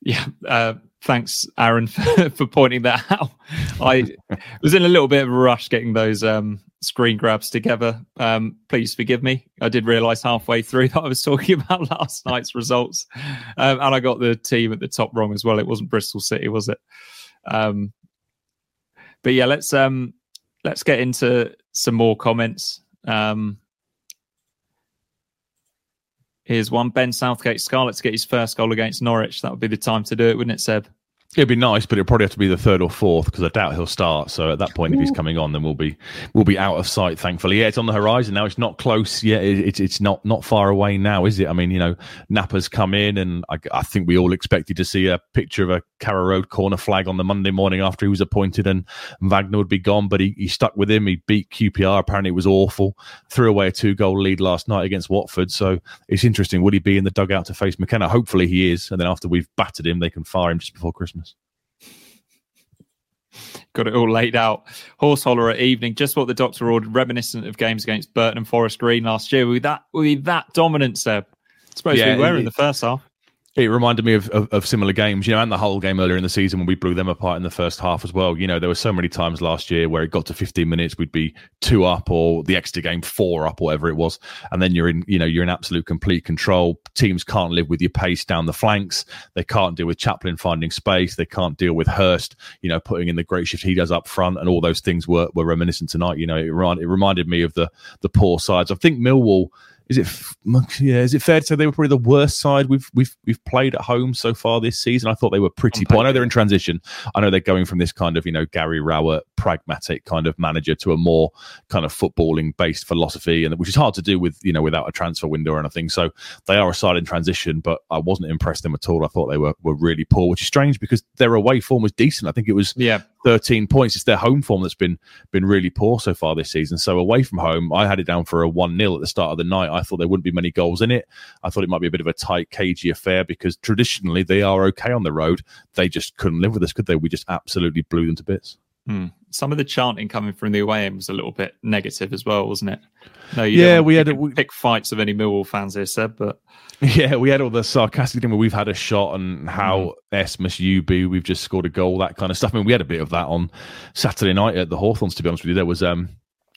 Yeah, uh, thanks, Aaron, for, for pointing that out. I was in a little bit of a rush getting those um, screen grabs together. Um, please forgive me. I did realise halfway through that I was talking about last night's results. Um, and I got the team at the top wrong as well. It wasn't Bristol City, was it? Um, but yeah, let's... Um, Let's get into some more comments. Um, here's one. Ben Southgate Scarlett to get his first goal against Norwich. That would be the time to do it, wouldn't it, Seb? It'd be nice, but it'd probably have to be the third or fourth because I doubt he'll start. So at that point, if he's coming on, then we'll be we'll be out of sight, thankfully. Yeah, it's on the horizon now. It's not close yet. It, it, it's not not far away now, is it? I mean, you know, Napa's come in and I, I think we all expected to see a picture of a Carrow Road corner flag on the Monday morning after he was appointed and Wagner would be gone, but he, he stuck with him. He beat Q P R. Apparently it was awful. Threw away a two-goal lead last night against Watford. So it's interesting. Would he be in the dugout to face McKenna? Hopefully he is. And then after we've battered him, they can fire him just before Christmas. Got it all laid out. Horse holler at evening. Just what the doctor ordered. Reminiscent of games against Burton and Forest Green last year. With that, with that dominance, Seb. Suppose yeah, we were it, in the first half. It reminded me of, of, of similar games, you know, and the whole game earlier in the season when we blew them apart in the first half as well. You know, there were so many times last year where it got to fifteen minutes, we'd be two up, or the extra game four up, or whatever it was, and then you're in, you know, you're in absolute complete control. Teams can't live with your pace down the flanks. They can't deal with Chaplin finding space. They can't deal with Hurst, you know, putting in the great shift he does up front, and all those things were were reminiscent tonight. You know, it, remind, it reminded me of the the poor sides. I think Millwall. Is it yeah? Is it fair to say they were probably the worst side we've we've we've played at home so far this season? I thought they were pretty poor. I know they're in transition. I know they're going from this kind of, you know, Gary Rowett pragmatic kind of manager to a more kind of footballing based philosophy, and which is hard to do with, you know, without a transfer window or anything. So they are a side in transition, but I wasn't impressed them at all. I thought they were were really poor, which is strange because their away form was decent. I think it was yeah. thirteen points. It's their home form that's been been really poor so far this season. So away from home, I had it down for a one nil at the start of the night. I thought there wouldn't be many goals in it. I thought it might be a bit of a tight, cagey affair because traditionally they are okay on the road. They just couldn't live with us, could they? We just absolutely blew them to bits. Hmm. Some of the chanting coming from the away end was a little bit negative as well, wasn't it? No, you yeah, we had a, we, pick fights of any Millwall fans here, Seb, but yeah, we had all the sarcastic thing where we've had a shot and how mm. S must you be, we've just scored a goal, that kind of stuff. I mean, we had a bit of that on Saturday night at the Hawthorns, to be honest with you. There was um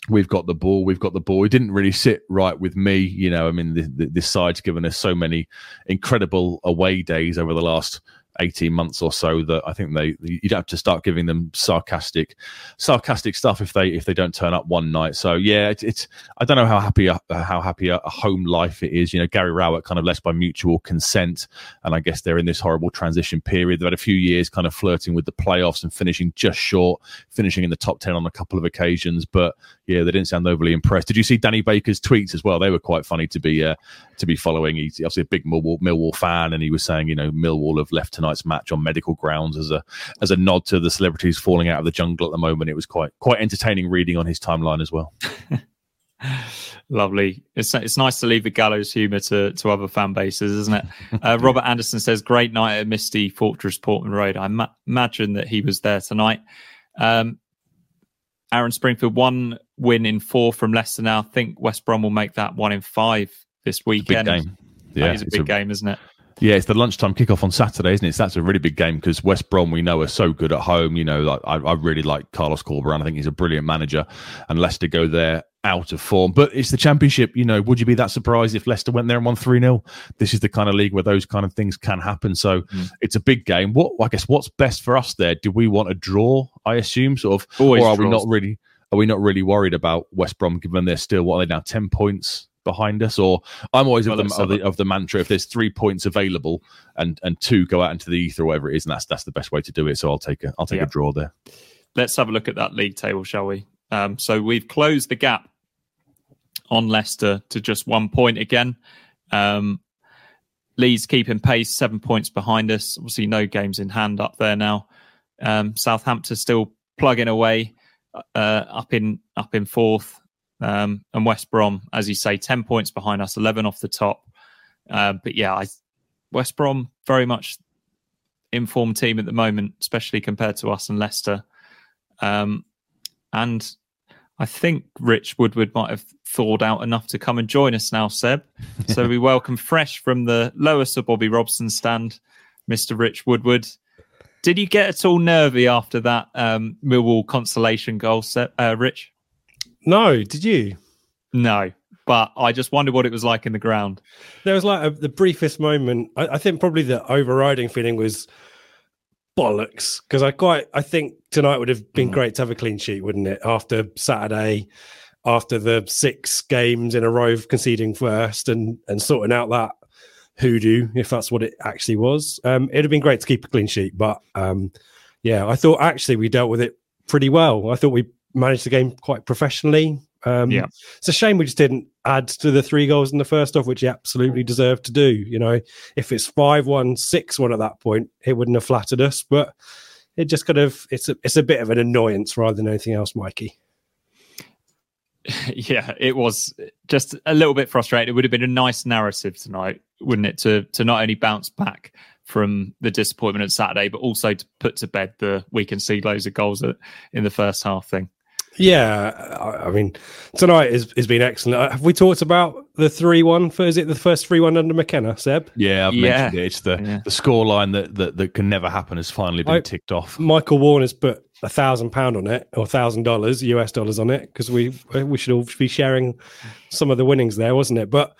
we've got the ball, we've got the ball. It didn't really sit right with me. You know, I mean, the, the, this side's given us so many incredible away days over the last eighteen months or so that I think they you'd have to start giving them sarcastic sarcastic stuff if they if they don't turn up one night. So yeah, it, it's I don't know how happy a, how happy a, a home life it is. You know, Gary Rowett kind of left by mutual consent, and I guess they're in this horrible transition period. They've had a few years kind of flirting with the playoffs and finishing just short, finishing in the top ten on a couple of occasions, but yeah, they didn't sound overly impressed. Did you see Danny Baker's tweets as well? They were quite funny to be uh, to be following. He's obviously a big Millwall, Millwall fan, and he was saying, you know, Millwall have left tonight's match on medical grounds as a as a nod to the celebrities falling out of the jungle at the moment. It was quite quite entertaining reading on his timeline as well. Lovely. It's it's nice to leave the gallows humour to, to other fan bases, isn't it? Uh, Robert Anderson says, great night at Misty Fortress Portman Road. I ma- imagine that he was there tonight. Um, Aaron Springfield, one win in four from Leicester now. I think West Brom will make that one in five this weekend. It's a big game. Yeah, that is a big a- game, isn't it? Yeah, it's the lunchtime kickoff on Saturday, isn't it? So that's a really big game because West Brom, we know, are so good at home. You know, like I, I really like Carlos Corberan. I think he's a brilliant manager. And Leicester go there out of form. But it's the Championship. You know, would you be that surprised if Leicester went there and won three nil? This is the kind of league where those kind of things can happen. So mm. it's a big game. What I guess what's best for us there? Do we want a draw, I assume? Sort of, Always or are draws. we not really are we not really worried about West Brom given they're still, what are they now, ten points? Behind us? Or I'm always well, of, the, of the of the mantra, if there's three points available and and two go out into the ether or whatever it is, and that's that's the best way to do it. So I'll take a I'll take yeah. a draw there. Let's have a look at that league table, shall we? Um, so we've closed the gap on Leicester to just one point again. Um, Leeds keeping pace, seven points behind us. Obviously, no games in hand up there now. Um, Southampton still plugging away, uh, up in up in fourth. Um, and West Brom, as you say, ten points behind us, eleven off the top. Uh, but yeah, I, West Brom, very much informed team at the moment, especially compared to us and Leicester. Um, and I think Rich Woodward might have thawed out enough to come and join us now, Seb. So we welcome fresh from the lower Sir Bobby Robson stand, Mister Rich Woodward. Did you get at all nervy after that um, Millwall consolation goal, Seb, uh, Rich? No, did you? No, but I just wondered what it was like in the ground. There was like a, the briefest moment. I, I think probably the overriding feeling was bollocks, because I quite, I think tonight would have been mm. great to have a clean sheet, wouldn't it? After Saturday, after the six games in a row of conceding first and, and sorting out that hoodoo, if that's what it actually was. Um, it would have been great to keep a clean sheet, but um, yeah, I thought actually we dealt with it pretty well. I thought we managed the game quite professionally. Um, yeah. It's a shame we just didn't add to the three goals in the first half, which he absolutely deserved to do. You know, if it's five one, six one at that point, it wouldn't have flattered us, but it just kind of, it's a, it's a bit of an annoyance rather than anything else, Mikey. Yeah, it was just a little bit frustrating. It would have been a nice narrative tonight, wouldn't it, to to not only bounce back from the disappointment at Saturday, but also to put to bed the we can see loads of goals in the first half thing. Yeah, I mean, tonight has, has been excellent. Have we talked about the three one? Is it the first three one under McKenna, Seb? Yeah, I've yeah. mentioned it. It's the, yeah. the scoreline that, that, that can never happen has finally been I, ticked off. Michael Warner's put a thousand pound on it, or a thousand dollars, U S dollars on it, because we we should all be sharing some of the winnings there, wasn't it? But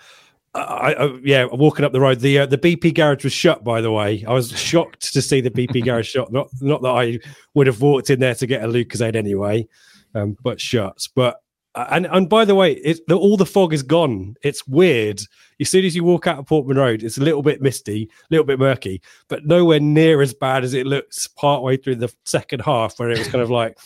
I, I, yeah, walking up the road, the uh, the B P garage was shut. By the way, I was shocked to see the B P garage shut. Not not that I would have walked in there to get a Lucozade anyway, um, but shuts. But uh, and and by the way, it, the, all the fog is gone. It's weird. As soon as you walk out of Portman Road, it's a little bit misty, a little bit murky, but nowhere near as bad as it looks partway through the second half, where it was kind of like,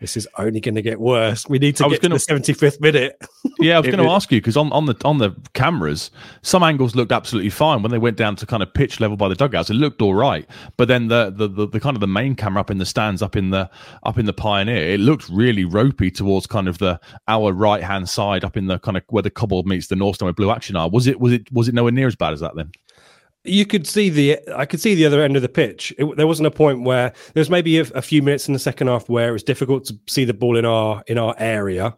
this is only going to get worse. We need to get gonna, to the seventy-fifth minute. Yeah, I was going to ask you, because on, on the on the cameras, some angles looked absolutely fine. When they went down to kind of pitch level by the dugouts, it looked all right. But then the the, the the kind of the main camera up in the stands, up in the up in the Pioneer, it looked really ropey towards kind of the our right hand side, up in the kind of where the cobbled meets the North Stand where Blue Action are. Was it was it was it nowhere near as bad as that then? You could see the, I could see the other end of the pitch. It, there wasn't a point where there was maybe a, a few minutes in the second half where it was difficult to see the ball in our in our area.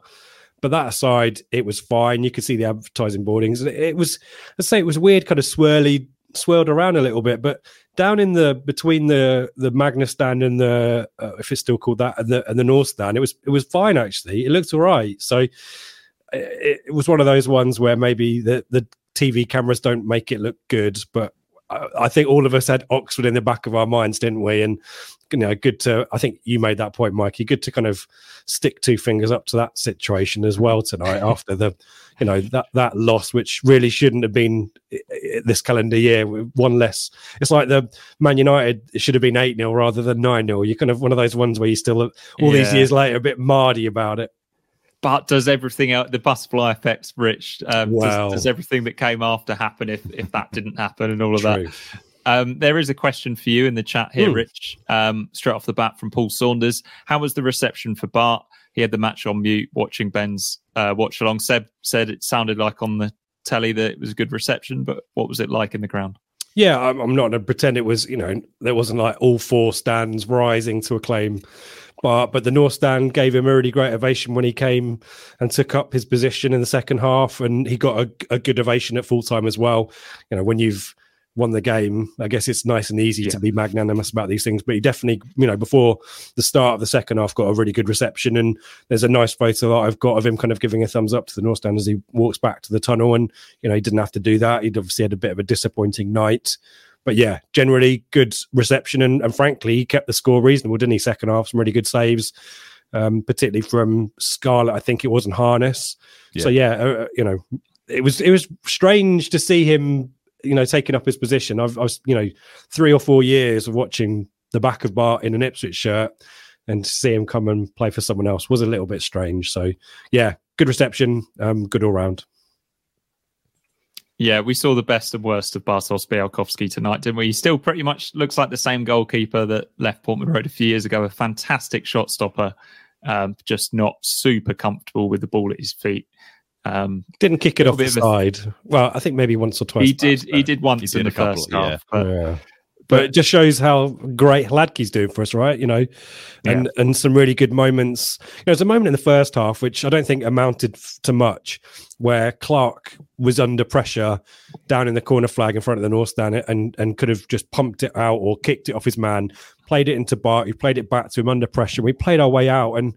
But that aside, it was fine. You could see the advertising boardings. It, it was, I'd say, it was weird, kind of swirly, swirled around a little bit. But down in the between the the Magna stand and the uh, if it's still called that and the and the North stand, it was it was fine actually. It looked all right. So it, it was one of those ones where maybe the the. T V cameras don't make it look good, but I, I think all of us had Oxford in the back of our minds, didn't we? And you know, good to, I think you made that point, Mikey, good to kind of stick two fingers up to that situation as well tonight after the, you know, that, that loss, which really shouldn't have been this calendar year, one less. It's like the Man United, it should have been eight nil rather than nine nil. You're kind of one of those ones where you still, all yeah. these years later, a bit mardy about it. But does everything out the butterfly effects, Rich? Um, wow. does, does everything that came after happen if, if that didn't happen and all of True. that? Um, there is a question for you in the chat here, mm. Rich, um, straight off the bat from Paul Saunders. How was the reception for Bart? He had the match on mute watching Ben's uh, watch along. Seb said it sounded like on the telly that it was a good reception, but what was it like in the ground? Yeah, I'm, I'm not going to pretend it was, you know, there wasn't like all four stands rising to acclaim. But, but the North Stand gave him a really great ovation when he came and took up his position in the second half, and he got a, a good ovation at full time as well. You know, when you've won the game, I guess it's nice and easy yeah. to be magnanimous about these things, but he definitely, you know, before the start of the second half got a really good reception, and there's a nice photo that I've got of him kind of giving a thumbs up to the North Stand as he walks back to the tunnel, and, you know, he didn't have to do that. He'd obviously had a bit of a disappointing night. But yeah, generally good reception. And, and frankly, he kept the score reasonable, didn't he? Second half, some really good saves, um, particularly from Scarlett, I think it was, in Harness. Yeah. So yeah, uh, you know, it was it was strange to see him, you know, taking up his position. I've, I was, you know, three or four years of watching the back of Bart in an Ipswich shirt, and to see him come and play for someone else was a little bit strange. So yeah, good reception, um, good all round. Yeah, we saw the best and worst of Bartosz Białkowski tonight, didn't we? He still pretty much looks like the same goalkeeper that left Portman Road a few years ago, a fantastic shot stopper, um, just not super comfortable with the ball at his feet. Um, Didn't kick it off the side. A... Well, I think maybe once or twice. He did past, He did once he did in the a couple, first yeah. half. But... Yeah. But it just shows how great Hladky's doing for us, right? You know, and, yeah. and some really good moments. You know, there's a moment in the first half, which I don't think amounted f- to much, where Clark was under pressure down in the corner flag in front of the North Stand and, and could have just pumped it out or kicked it off his man, played it into Bart, who played it back to him under pressure. We played our way out, and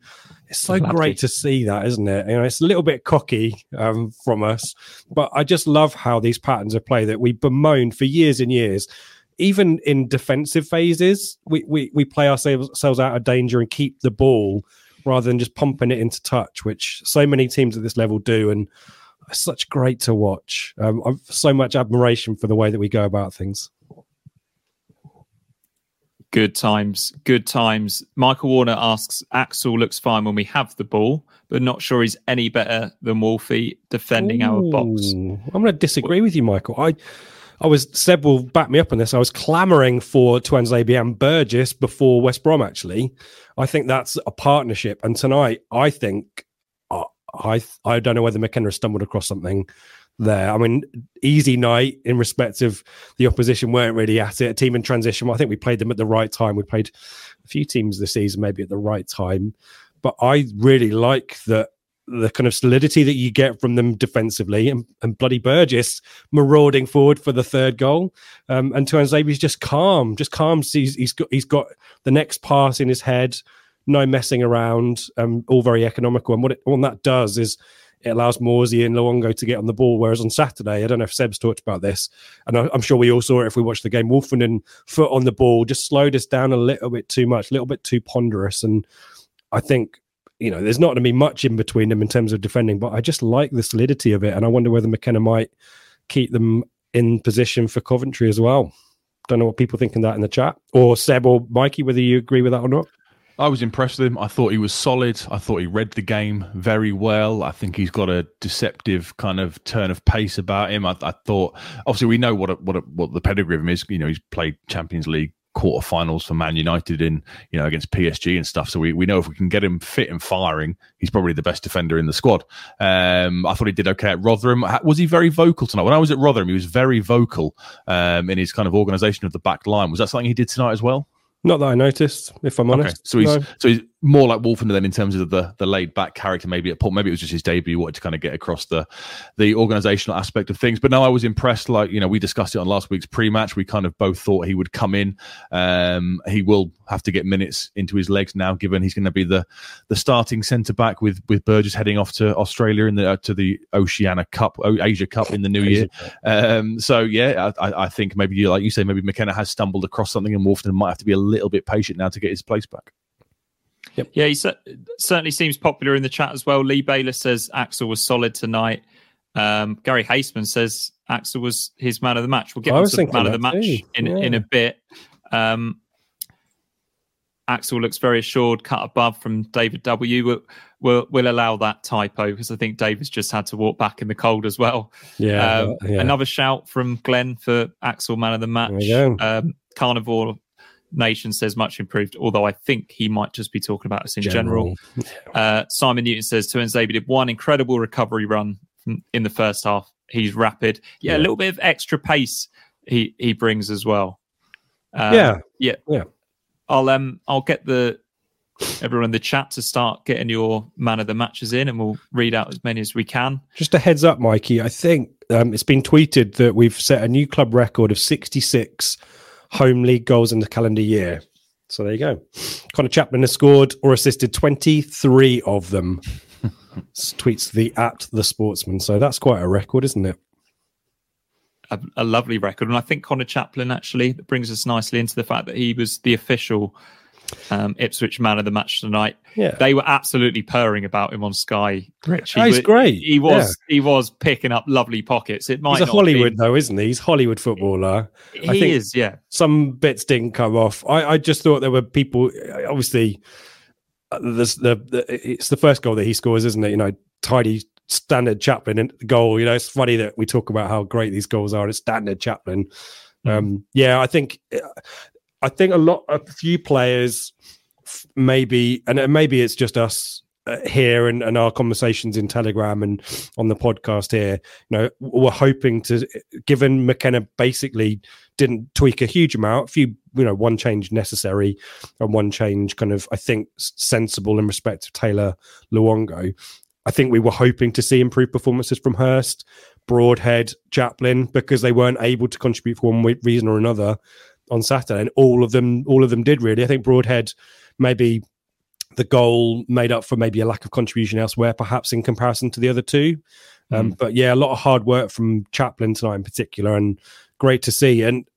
it's so Hladky. Great to see that, isn't it? You know, it's a little bit cocky um, from us, but I just love how these patterns of play that we bemoaned for years and years. Even in defensive phases, we, we, we play ourselves out of danger and keep the ball rather than just pumping it into touch, which so many teams at this level do. And it's such great to watch. Um, I've so much admiration for the way that we go about things. Good times. Good times. Michael Warner asks, Axel looks fine when we have the ball, but not sure he's any better than Wolfie defending Ooh, our box. I'm going to disagree with you, Michael. I... I was, Seb will back me up on this. I was clamouring for Tuanzebe and Burgess before West Brom, actually. I think that's a partnership. And tonight, I think, uh, I I don't know whether McKenna stumbled across something there. I mean, easy night in respect of the opposition weren't really at it. A team in transition. Well, I think we played them at the right time. We played a few teams this season, maybe at the right time. But I really like that the kind of solidity that you get from them defensively, and, and bloody Burgess marauding forward for the third goal. Um, and Tuanzebe's just calm, just calm. He's, he's got he's got the next pass in his head, no messing around, um, all very economical. And what, it, what that does is it allows Morsey and Luongo to get on the ball. Whereas on Saturday, I don't know if Seb's talked about this, and I'm sure we all saw it if we watched the game, Wolfenden foot on the ball just slowed us down a little bit too much, a little bit too ponderous. And I think, you know, there's not going to be much in between them in terms of defending, but I just like the solidity of it. And I wonder whether McKenna might keep them in position for Coventry as well. Don't know what people think of that in the chat. Or Seb or Mikey, whether you agree with that or not. I was impressed with him. I thought he was solid. I thought he read the game very well. I think he's got a deceptive kind of turn of pace about him. I, I thought, obviously, we know what a, what a, what the pedigree of him is. You know, he's played Champions League quarterfinals for Man United in, you know, against P S G and stuff. So we, we know if we can get him fit and firing, he's probably the best defender in the squad. Um, I thought he did okay at Rotherham. Was he very vocal tonight? When I was at Rotherham, he was very vocal um, in his kind of organisation of the back line. Was that something he did tonight as well? Not that I noticed, if I'm honest. Okay. So he's no. so he's more like Wolfenden then in terms of the the laid back character. Maybe at Portman, maybe it was just his debut. He wanted to kind of get across the the organisational aspect of things. But no, I was impressed. Like, you know, we discussed it on last week's pre-match. We kind of both thought he would come in. Um, he will have to get minutes into his legs now, given he's going to be the the starting centre back with with Burgess heading off to Australia in the uh, to the Oceania Cup, o- Asia Cup in the new year. Um, so yeah, I, I think maybe like you say, maybe McKenna has stumbled across something, and Wolfenden might have to be a little little bit patient now to get his place back. Yep. Yeah, he ser- certainly seems popular in the chat as well. Lee Baylor says Axel was solid tonight. Um, Gary Haseman says Axel was his man of the match. We'll get to the man of the match in, yeah. in a bit. Um, Axel looks very assured, cut above from David W. We'll, we'll, we'll allow that typo because I think David's just had to walk back in the cold as well. Yeah, um, yeah. Another shout from Glenn for Axel, man of the match. Um, Carnivore Nation says much improved, although I think he might just be talking about us in general. general. Uh, Simon Newton says Tuanzebe did one incredible recovery run in the first half. He's rapid. Yeah, yeah. A little bit of extra pace he, he brings as well. Um, yeah. yeah. Yeah. I'll um I'll get the everyone in the chat to start getting your man of the matches in, and we'll read out as many as we can. Just a heads up, Mikey, I think um, it's been tweeted that we've set a new club record of sixty-six home league goals in the calendar year. So there you go. Conor Chaplin has scored or assisted twenty-three of them. Tweets the at the sportsman. So that's quite a record, isn't it? A, a lovely record. And I think Conor Chaplin actually brings us nicely into the fact that he was the official um, Ipswich man of the match tonight. Yeah. They were absolutely purring about him on Sky. Rich, he was, great. He was yeah. he was picking up lovely pockets. It might. He's a Hollywood be. though, isn't he? He's a Hollywood footballer. He I think is. Yeah. Some bits didn't come off. I, I just thought there were people. Obviously, this, the, the it's the first goal that he scores, isn't it? You know, tidy standard Chaplin and goal. You know, it's funny that we talk about how great these goals are. And it's standard Chaplin. Mm-hmm. Um, yeah, I think. I think a lot, a few players, maybe, and maybe it's just us here and, and our conversations in Telegram and on the podcast here. You know, we're hoping to, given McKenna basically didn't tweak a huge amount, a few, you know, one change necessary and one change kind of, I think, sensible in respect of Taylor Luongo. I think we were hoping to see improved performances from Hurst, Broadhead, Chaplin, because they weren't able to contribute for one reason or another on Saturday, and all of them, all of them did really. I think Broadhead, maybe the goal made up for maybe a lack of contribution elsewhere, perhaps in comparison to the other two. Mm. Um, but yeah, a lot of hard work from Chaplin tonight in particular, and great to see. And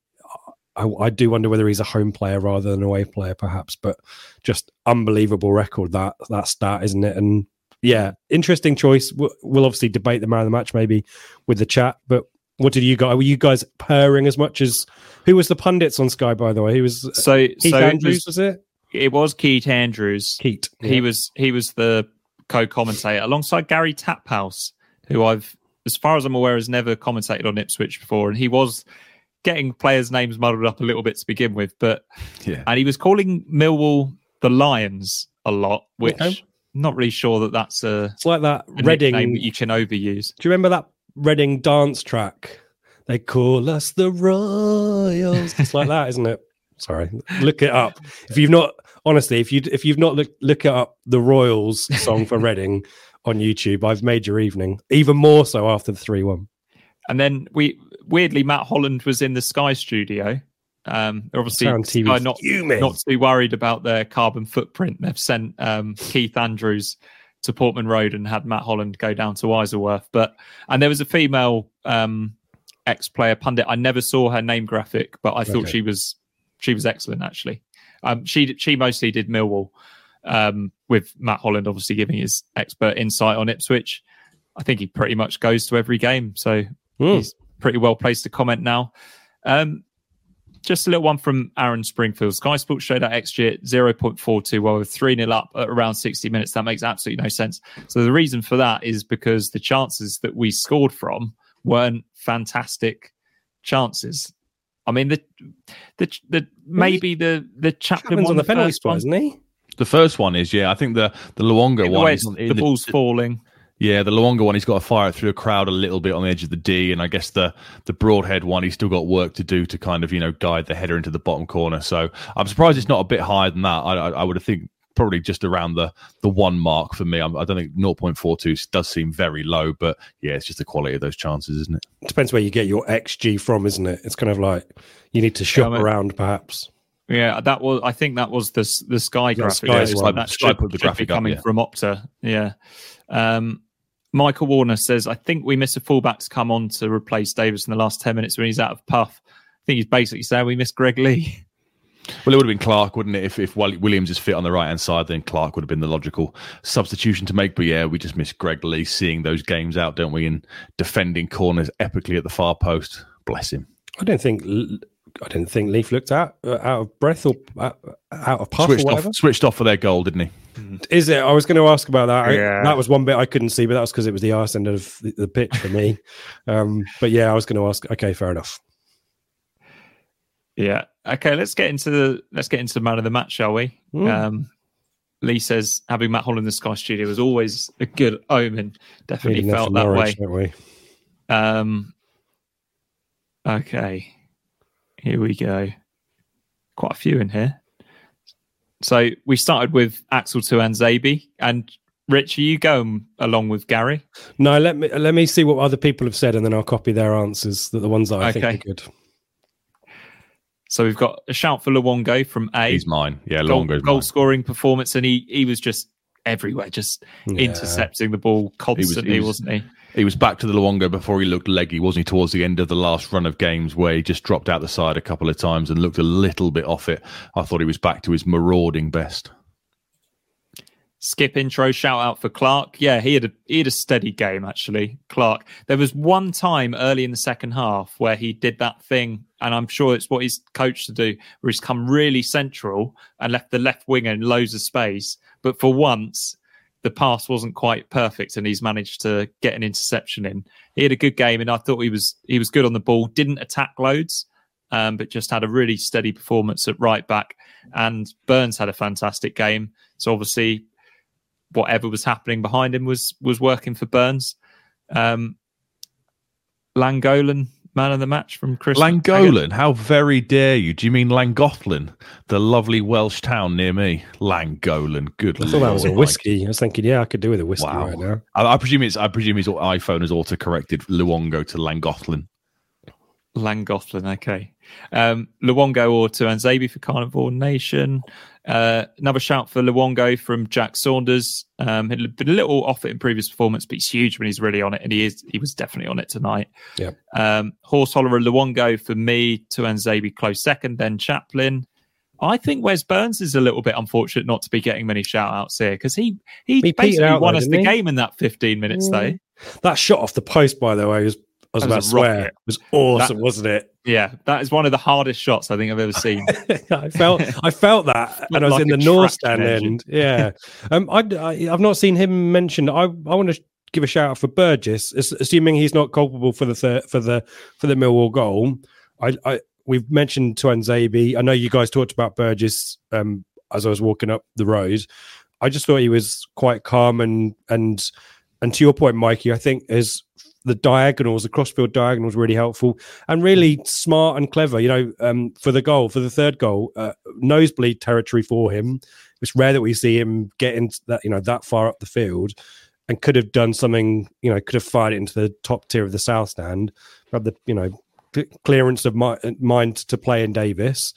I, I do wonder whether he's a home player rather than an away player, perhaps. But just unbelievable record that that stat, isn't it? And yeah, interesting choice. We'll, we'll obviously debate the man of the match maybe with the chat, but. What did you guys? Were you guys purring as much as? Who was the pundits on Sky? By the way, who was so Keith so Andrews? It was, was it? It was Keith Andrews. Keith. He yeah. was he was the co-commentator alongside Gary Taphouse, who I've, as far as I'm aware, has never commentated on Ipswich before, and he was getting players' names muddled up a little bit to begin with, but yeah. and he was calling Millwall the Lions a lot, which okay. I'm not really sure that that's a. It's like that Reading that you can overuse. Do you remember that? Reading dance track. They call us the Royals. It's like that, isn't it? Sorry, look it up. If you've not, honestly, if you if you've not looked, look it up, the Royals song for Reading on YouTube. I've made your evening, even more so after the three one. And then we weirdly, Matt Holland was in the Sky studio. Um, obviously, Sky not fuming. Not too worried about their carbon footprint. They've sent um, Keith Andrews to Portman Road and had Matt Holland go down to Isleworth. But and there was a female um, ex-player pundit. I never saw her name graphic, but I okay. thought she was she was excellent actually. Um, she she mostly did Millwall um, with Matt Holland, obviously giving his expert insight on Ipswich. I think he pretty much goes to every game, so mm. he's pretty well placed to comment now. Um, Just a little one from Aaron Springfield. Sky Sports showed at X G at zero point four two while we're three nil up at around sixty minutes. That makes absolutely no sense. So the reason for that is because the chances that we scored from weren't fantastic chances. I mean, the the the maybe the the Chaplin one on the penalty spot, isn't he? The first one is, yeah. I think the the Luongo in the one. Is on, the ball's the, falling. Yeah, the Luongo one, he's got to fire it through a crowd a little bit on the edge of the D. And I guess the the Broadhead one, he's still got work to do to kind of, you know, guide the header into the bottom corner. So I'm surprised it's not a bit higher than that. I I, I would have think probably just around the, the one mark for me. I'm, I don't think zero point four two does seem very low, but yeah, it's just the quality of those chances, isn't it? It depends where you get your X G from, isn't it? It's kind of like you need to shop yeah, I mean, around perhaps. Yeah, that was. I think that was the, the Sky graphic. Sky yeah, like, that should, put the should graphic be coming up, yeah. from Opta. Yeah. Um, Michael Warner says, I think we miss a fullback to come on to replace Davis in the last ten minutes when he's out of puff. I think he's basically saying we miss Greg Lee. Well, it would have been Clark, wouldn't it? If if Williams is fit on the right-hand side, then Clark would have been the logical substitution to make. But yeah, we just miss Greg Lee seeing those games out, don't we? And defending corners epically at the far post. Bless him. I don't think... L- I didn't think Leaf looked out uh, out of breath or uh, out of puff switched or whatever. Off, switched off for their goal, didn't he? Is it? I was going to ask about that. Yeah. I, that was one bit I couldn't see, but that was because it was the arse end of the, the pitch for me. um, but yeah, I was going to ask. Okay, fair enough. Yeah. Okay. Let's get into the let's get into the man of the match, shall we? Mm. Um, Lee says having Matt Holland in the Sky Studio was always a good omen. Definitely Reading felt that Norwich, way. Um. Okay. Here we go. Quite a few in here. So we started with Axel Tuanzebe. And Rich, are you going along with Gary? No, let me let me see what other people have said and then I'll copy their answers, the, the ones that I okay. think are good. So we've got a shout for Luongo from A. He's mine. Yeah, Luongo's goal scoring performance. And he, he was just everywhere, just yeah. intercepting the ball constantly, he was, he was, wasn't he? He was back to the Luongo before he looked leggy, wasn't he, towards the end of the last run of games where he just dropped out the side a couple of times and looked a little bit off it. I thought he was back to his marauding best. Skip intro, shout out for Clark. Yeah, he had a, he had a steady game, actually, Clark. There was one time early in the second half where he did that thing, and I'm sure it's what he's coached to do, where he's come really central and left the left winger in loads of space. But for once... the pass wasn't quite perfect and he's managed to get an interception in. He had a good game and I thought he was he was good on the ball. Didn't attack loads, um, but just had a really steady performance at right back. And Burns had a fantastic game. So obviously whatever was happening behind him was was working for Burns. Um, Langolan, man of the match from Chris. Langolan, how very dare you? Do you mean Llangollen, the lovely Welsh town near me? Langolan, good lord. I thought that was a whiskey. I was thinking, yeah, I could do with a whiskey wow. right now. I, I presume it's. I presume his iPhone has auto-corrected Luongo to Llangollen. Llangollen, okay. Um, Luongo or Tuanzebe for Carnivore Nation. Uh, another shout for Luongo from Jack Saunders. Um, he'd been a little off it in previous performance, but he's huge when he's really on it, and he is. He was definitely on it tonight. Yeah. Um, Horse Hollerer Luongo for me. Tuanzebe close second, then Chaplin. I think Wes Burns is a little bit unfortunate not to be getting many shout outs here because he he, he basically out, won though, us the he? game in that fifteen minutes yeah. though. That shot off the post, by the way, was. I was that about was to swear. Rocket. It was awesome, that, wasn't it? Yeah, that is one of the hardest shots I think I've ever seen. I felt I felt that, and I was like in the north stand end. Yeah, um, I, I, I've not seen him mentioned. I, I want to give a shout out for Burgess, assuming he's not culpable for the thir- for the for the Millwall goal. I, I we've mentioned Tuanzebe. I know you guys talked about Burgess um, as I was walking up the road. I just thought he was quite calm and and and to your point, Mikey, I think his the diagonals, the crossfield diagonals, really helpful and really smart and clever. You know, um, for the goal, for the third goal, uh, nosebleed territory for him. It's rare that we see him get into that, you know, that far up the field, and could have done something. You know, could have fired it into the top tier of the south stand. Had the, you know, clearance of my, mind to play in Davis.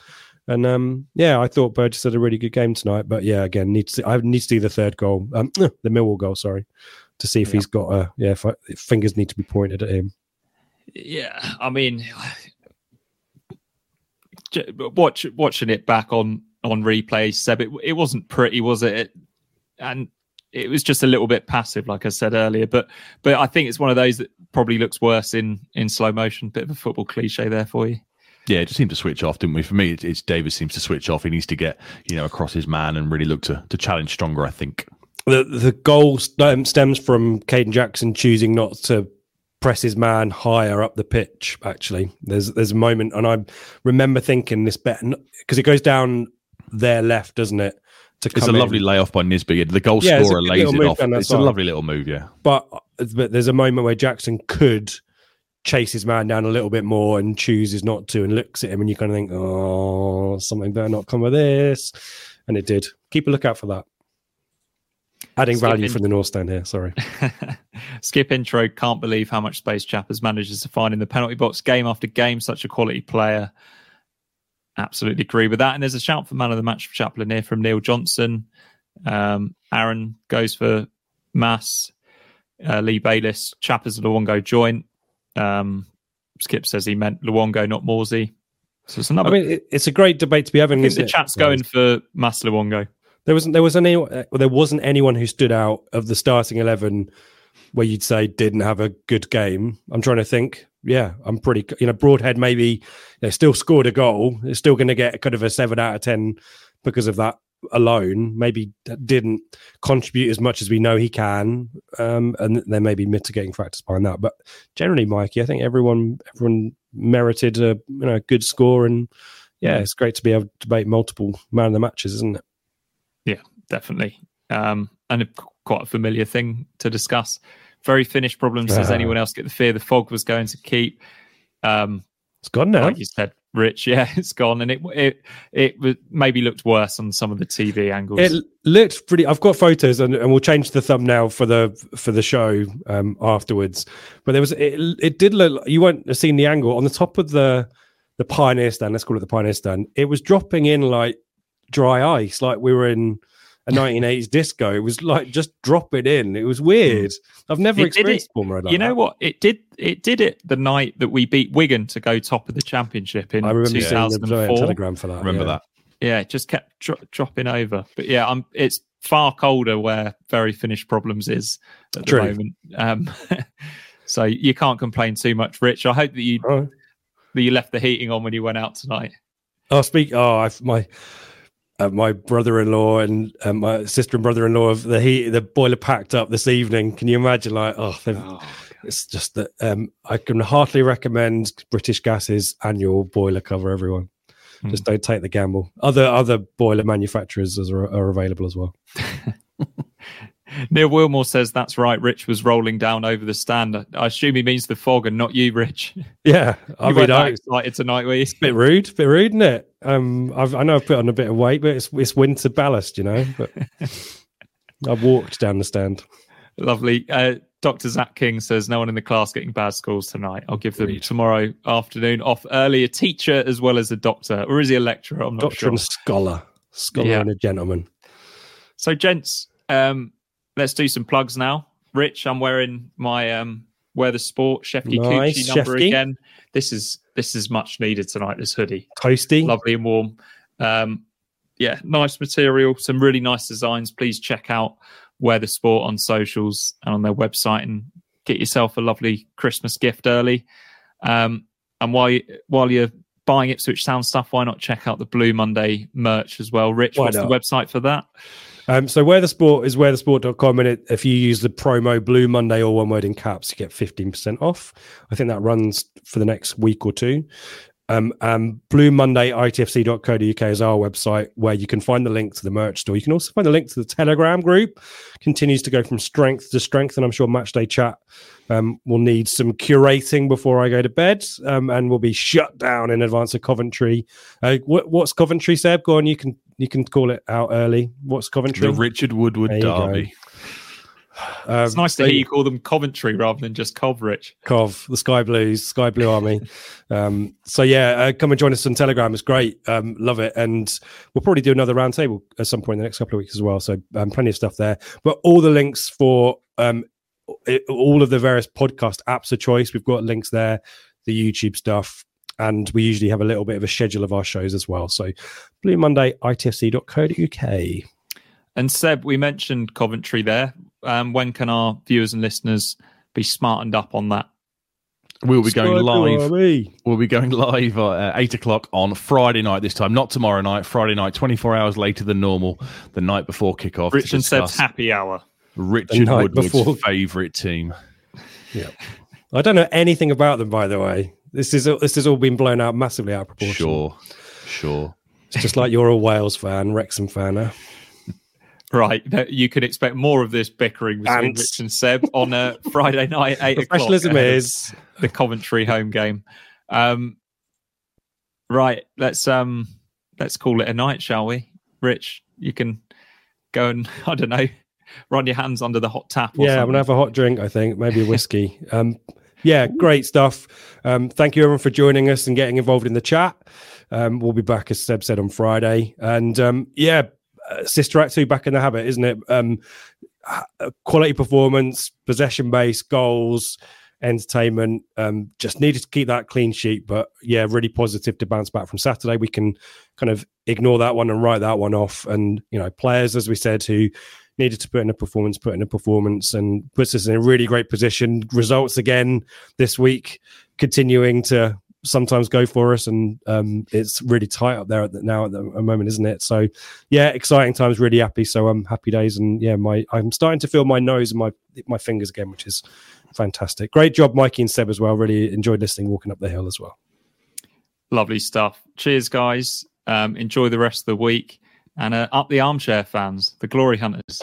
And um, yeah, I thought Burgess had a really good game tonight. But yeah, again, need to see, I need to see the third goal, um, the Millwall goal, sorry, to see if yeah. he's got a yeah. If, I, if fingers need to be pointed at him. Yeah, I mean, watch, watching it back on on replay, Seb, it, it wasn't pretty, was it? it? And it was just a little bit passive, like I said earlier. But but I think it's one of those that probably looks worse in in slow motion. Bit of a football cliche there for you. Yeah, it just seemed to switch off, didn't we? For me, it's, it's Davis seems to switch off. He needs to get, you know, across his man and really look to, to challenge stronger, I think. The the goal st- stems from Caden Jackson choosing not to press his man higher up the pitch, actually. There's there's a moment, and I remember thinking this bet, because it goes down their left, doesn't it? To it's a lovely in. layoff by Nisby. The goal yeah, scorer lays it off. It's side. a lovely little move, yeah. But, but there's a moment where Jackson could chase his man down a little bit more and chooses not to, and looks at him, and you kind of think, oh, something better not come with this. And it did. Keep a lookout for that. Adding Skip value in- from the North Stand here, sorry. Skip intro, can't believe how much space Chappers manages to find in the penalty box game after game. Such a quality player. Absolutely agree with that. And there's a shout for man of the match for Chaplin here from Neil Johnson. Um, Aaron goes for Mass. Uh, Lee Bayliss, Chappers and Luongo joint. Um, Skip says he meant Luongo, not Morsey. So it's another. I mean, it, it's a great debate to be having. I think the it? chat's going yeah. for Mass Luongo. There wasn't. There was any. Well, there wasn't anyone who stood out of the starting eleven where you'd say didn't have a good game. I'm trying to think. Yeah, I'm pretty. You know, Broadhead maybe they still scored a goal. It's still going to get kind of a seven out of ten because of that alone. Maybe didn't contribute as much as we know he can, um, and there may be mitigating factors behind that. But generally, Mikey, I think everyone everyone merited a you know a good score, and yeah, it's great to be able to debate multiple man of the matches, isn't it? Yeah, definitely, um, and a, quite a familiar thing to discuss. Very finished problems. Uh, Does anyone else get the fear the fog was going to keep? Um, it's gone now, like you said. Rich, yeah, it's gone, and it it it maybe looked worse on some of the T V angles. It looked pretty. I've got photos, and, and we'll change the thumbnail for the for the show um, afterwards. But there was it. It did look. You won't have seen the angle on the top of the the Pioneer Stand. Let's call it the Pioneer Stand. It was dropping in like dry ice, like we were in a nineteen eighties disco. It was like just dropping in. It was weird. I've never it experienced it, Portman Road like You know that. What? It did it did it the night that we beat Wigan to go top of the championship in I remember two thousand four. Seeing the telegram for that. I remember yeah. that. Yeah, it just kept dro- dropping over. But yeah, I'm, it's far colder where very finished problems is at True. the moment. Um, so you can't complain too much, Rich. I hope that you oh. that you left the heating on when you went out tonight. Oh, speak. Oh, I've, my... Uh, my brother-in-law and uh, my sister and brother-in-law have the heat, the boiler packed up this evening. Can you imagine? Like, oh, oh it's just that um, I can heartily recommend British Gas's annual boiler cover. Everyone, mm. just don't take the gamble. Other other boiler manufacturers are, are available as well. Neil Wilmore says that's right. Rich was rolling down over the stand. I assume he means the fog and not you, Rich. Yeah, I you mean, I excited tonight. Were you? It's a bit rude, a bit rude, isn't it? Um, I've, I know I've put on a bit of weight, but it's it's winter ballast, you know. But I walked down the stand. Lovely. Uh, Doctor Zach King says no one in the class getting bad scores tonight. I'll give them Reed. tomorrow afternoon off early. A teacher as well as a doctor, or is he a lecturer? I'm not doctor sure. Doctor and scholar, scholar yeah. and a gentleman. So, gents. Um, Let's do some plugs now. Rich, I'm wearing my um, Wear the Sport Shefty nice, Coochie number Shefty. again. This is this is much needed tonight, this hoodie. Toasty. Lovely and warm. Um, yeah, nice material, some really nice designs. Please check out Wear the Sport on socials and on their website and get yourself a lovely Christmas gift early. Um, and while, you, while you're buying Ipswich Sound stuff, why not check out the Blue Monday merch as well? Rich, why what's not? the website for that? Um, so Where the Sport is where the sport dot com, and it, if you use the promo Blue Monday, all one word in caps, you get fifteen percent off. I think that runs for the next week or two. Um, um, blue monday I T F C dot co dot U K is our website where you can find the link to the merch store. You can also find the link to the Telegram group. Continues to go from strength to strength, and I'm sure Matchday Chat um, will need some curating before I go to bed, um, and will be shut down in advance of Coventry. Uh, what, what's Coventry, Seb? Go on, you can you can call it out early. What's Coventry? The Richard Woodward Derby. Go. Um, it's nice to hear you call them Coventry rather than just Cov, Rich. Cov, the Sky Blues, Sky Blue Army. Um, so yeah, uh, come and join us on Telegram. It's great. Um, love it. And we'll probably do another roundtable at some point in the next couple of weeks as well. So um, plenty of stuff there. But all the links for um, it, all of the various podcast apps of choice, we've got links there, the YouTube stuff. And we usually have a little bit of a schedule of our shows as well. So blue monday I T F C dot co dot U K. And Seb, we mentioned Coventry there. Um, when can our viewers and listeners be smartened up on that? We'll be going live. We'll be going live at eight o'clock on Friday night this time, not tomorrow night. Friday night, twenty-four hours later than normal, the night before kickoff. Rich and Seb's happy hour. Richard Woodward's favourite team. Yeah, I don't know anything about them, by the way. This is this has all been blown out massively out of proportion. Sure, sure. It's just like you're a Wales fan, Wrexham fan, huh? Right, you can expect more of this bickering between and... Rich and Seb on a Friday night, eight o'clock. Professionalism is the Coventry home game. Um, right, let's um, let's call it a night, shall we? Rich, you can go and I don't know, run your hands under the hot tap. Or yeah, something. I'm gonna have a hot drink. I think maybe a whiskey. um, yeah, great stuff. Um, thank you everyone for joining us and getting involved in the chat. Um, we'll be back, as Seb said, on Friday, and um, yeah. Uh, Sister Act two back in the habit, isn't it? Um, quality performance, possession base, goals, entertainment. Um, just needed to keep that clean sheet, but yeah, really positive to bounce back from Saturday. We can kind of ignore that one and write that one off. And you know, players, as we said, who needed to put in a performance, put in a performance, and puts us in a really great position. Results again this week, continuing to sometimes go for us, and um it's really tight up there at the, now at the moment, isn't it? So yeah, exciting times, really happy. So I'm um, happy days, and yeah, my I'm starting to feel my nose and my my fingers again, which is fantastic. Great job, Mikey and Seb as well. Really enjoyed listening, walking up the hill as well. Lovely stuff. Cheers, guys. Um, enjoy the rest of the week, and uh, up the armchair fans, the glory hunters.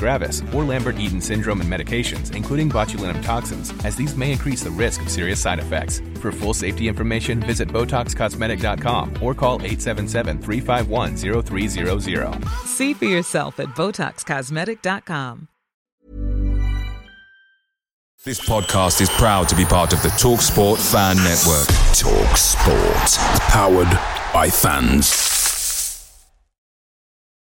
gravis, or Lambert-Eaton syndrome, and medications including botulinum toxins, as these may increase the risk of serious side effects. For full safety information, visit Botox Cosmetic dot com or call eight seven seven, three five one, zero three zero zero. See for yourself at Botox Cosmetic dot com. This podcast is proud to be part of the TalkSport Fan Network. TalkSport. Powered by fans.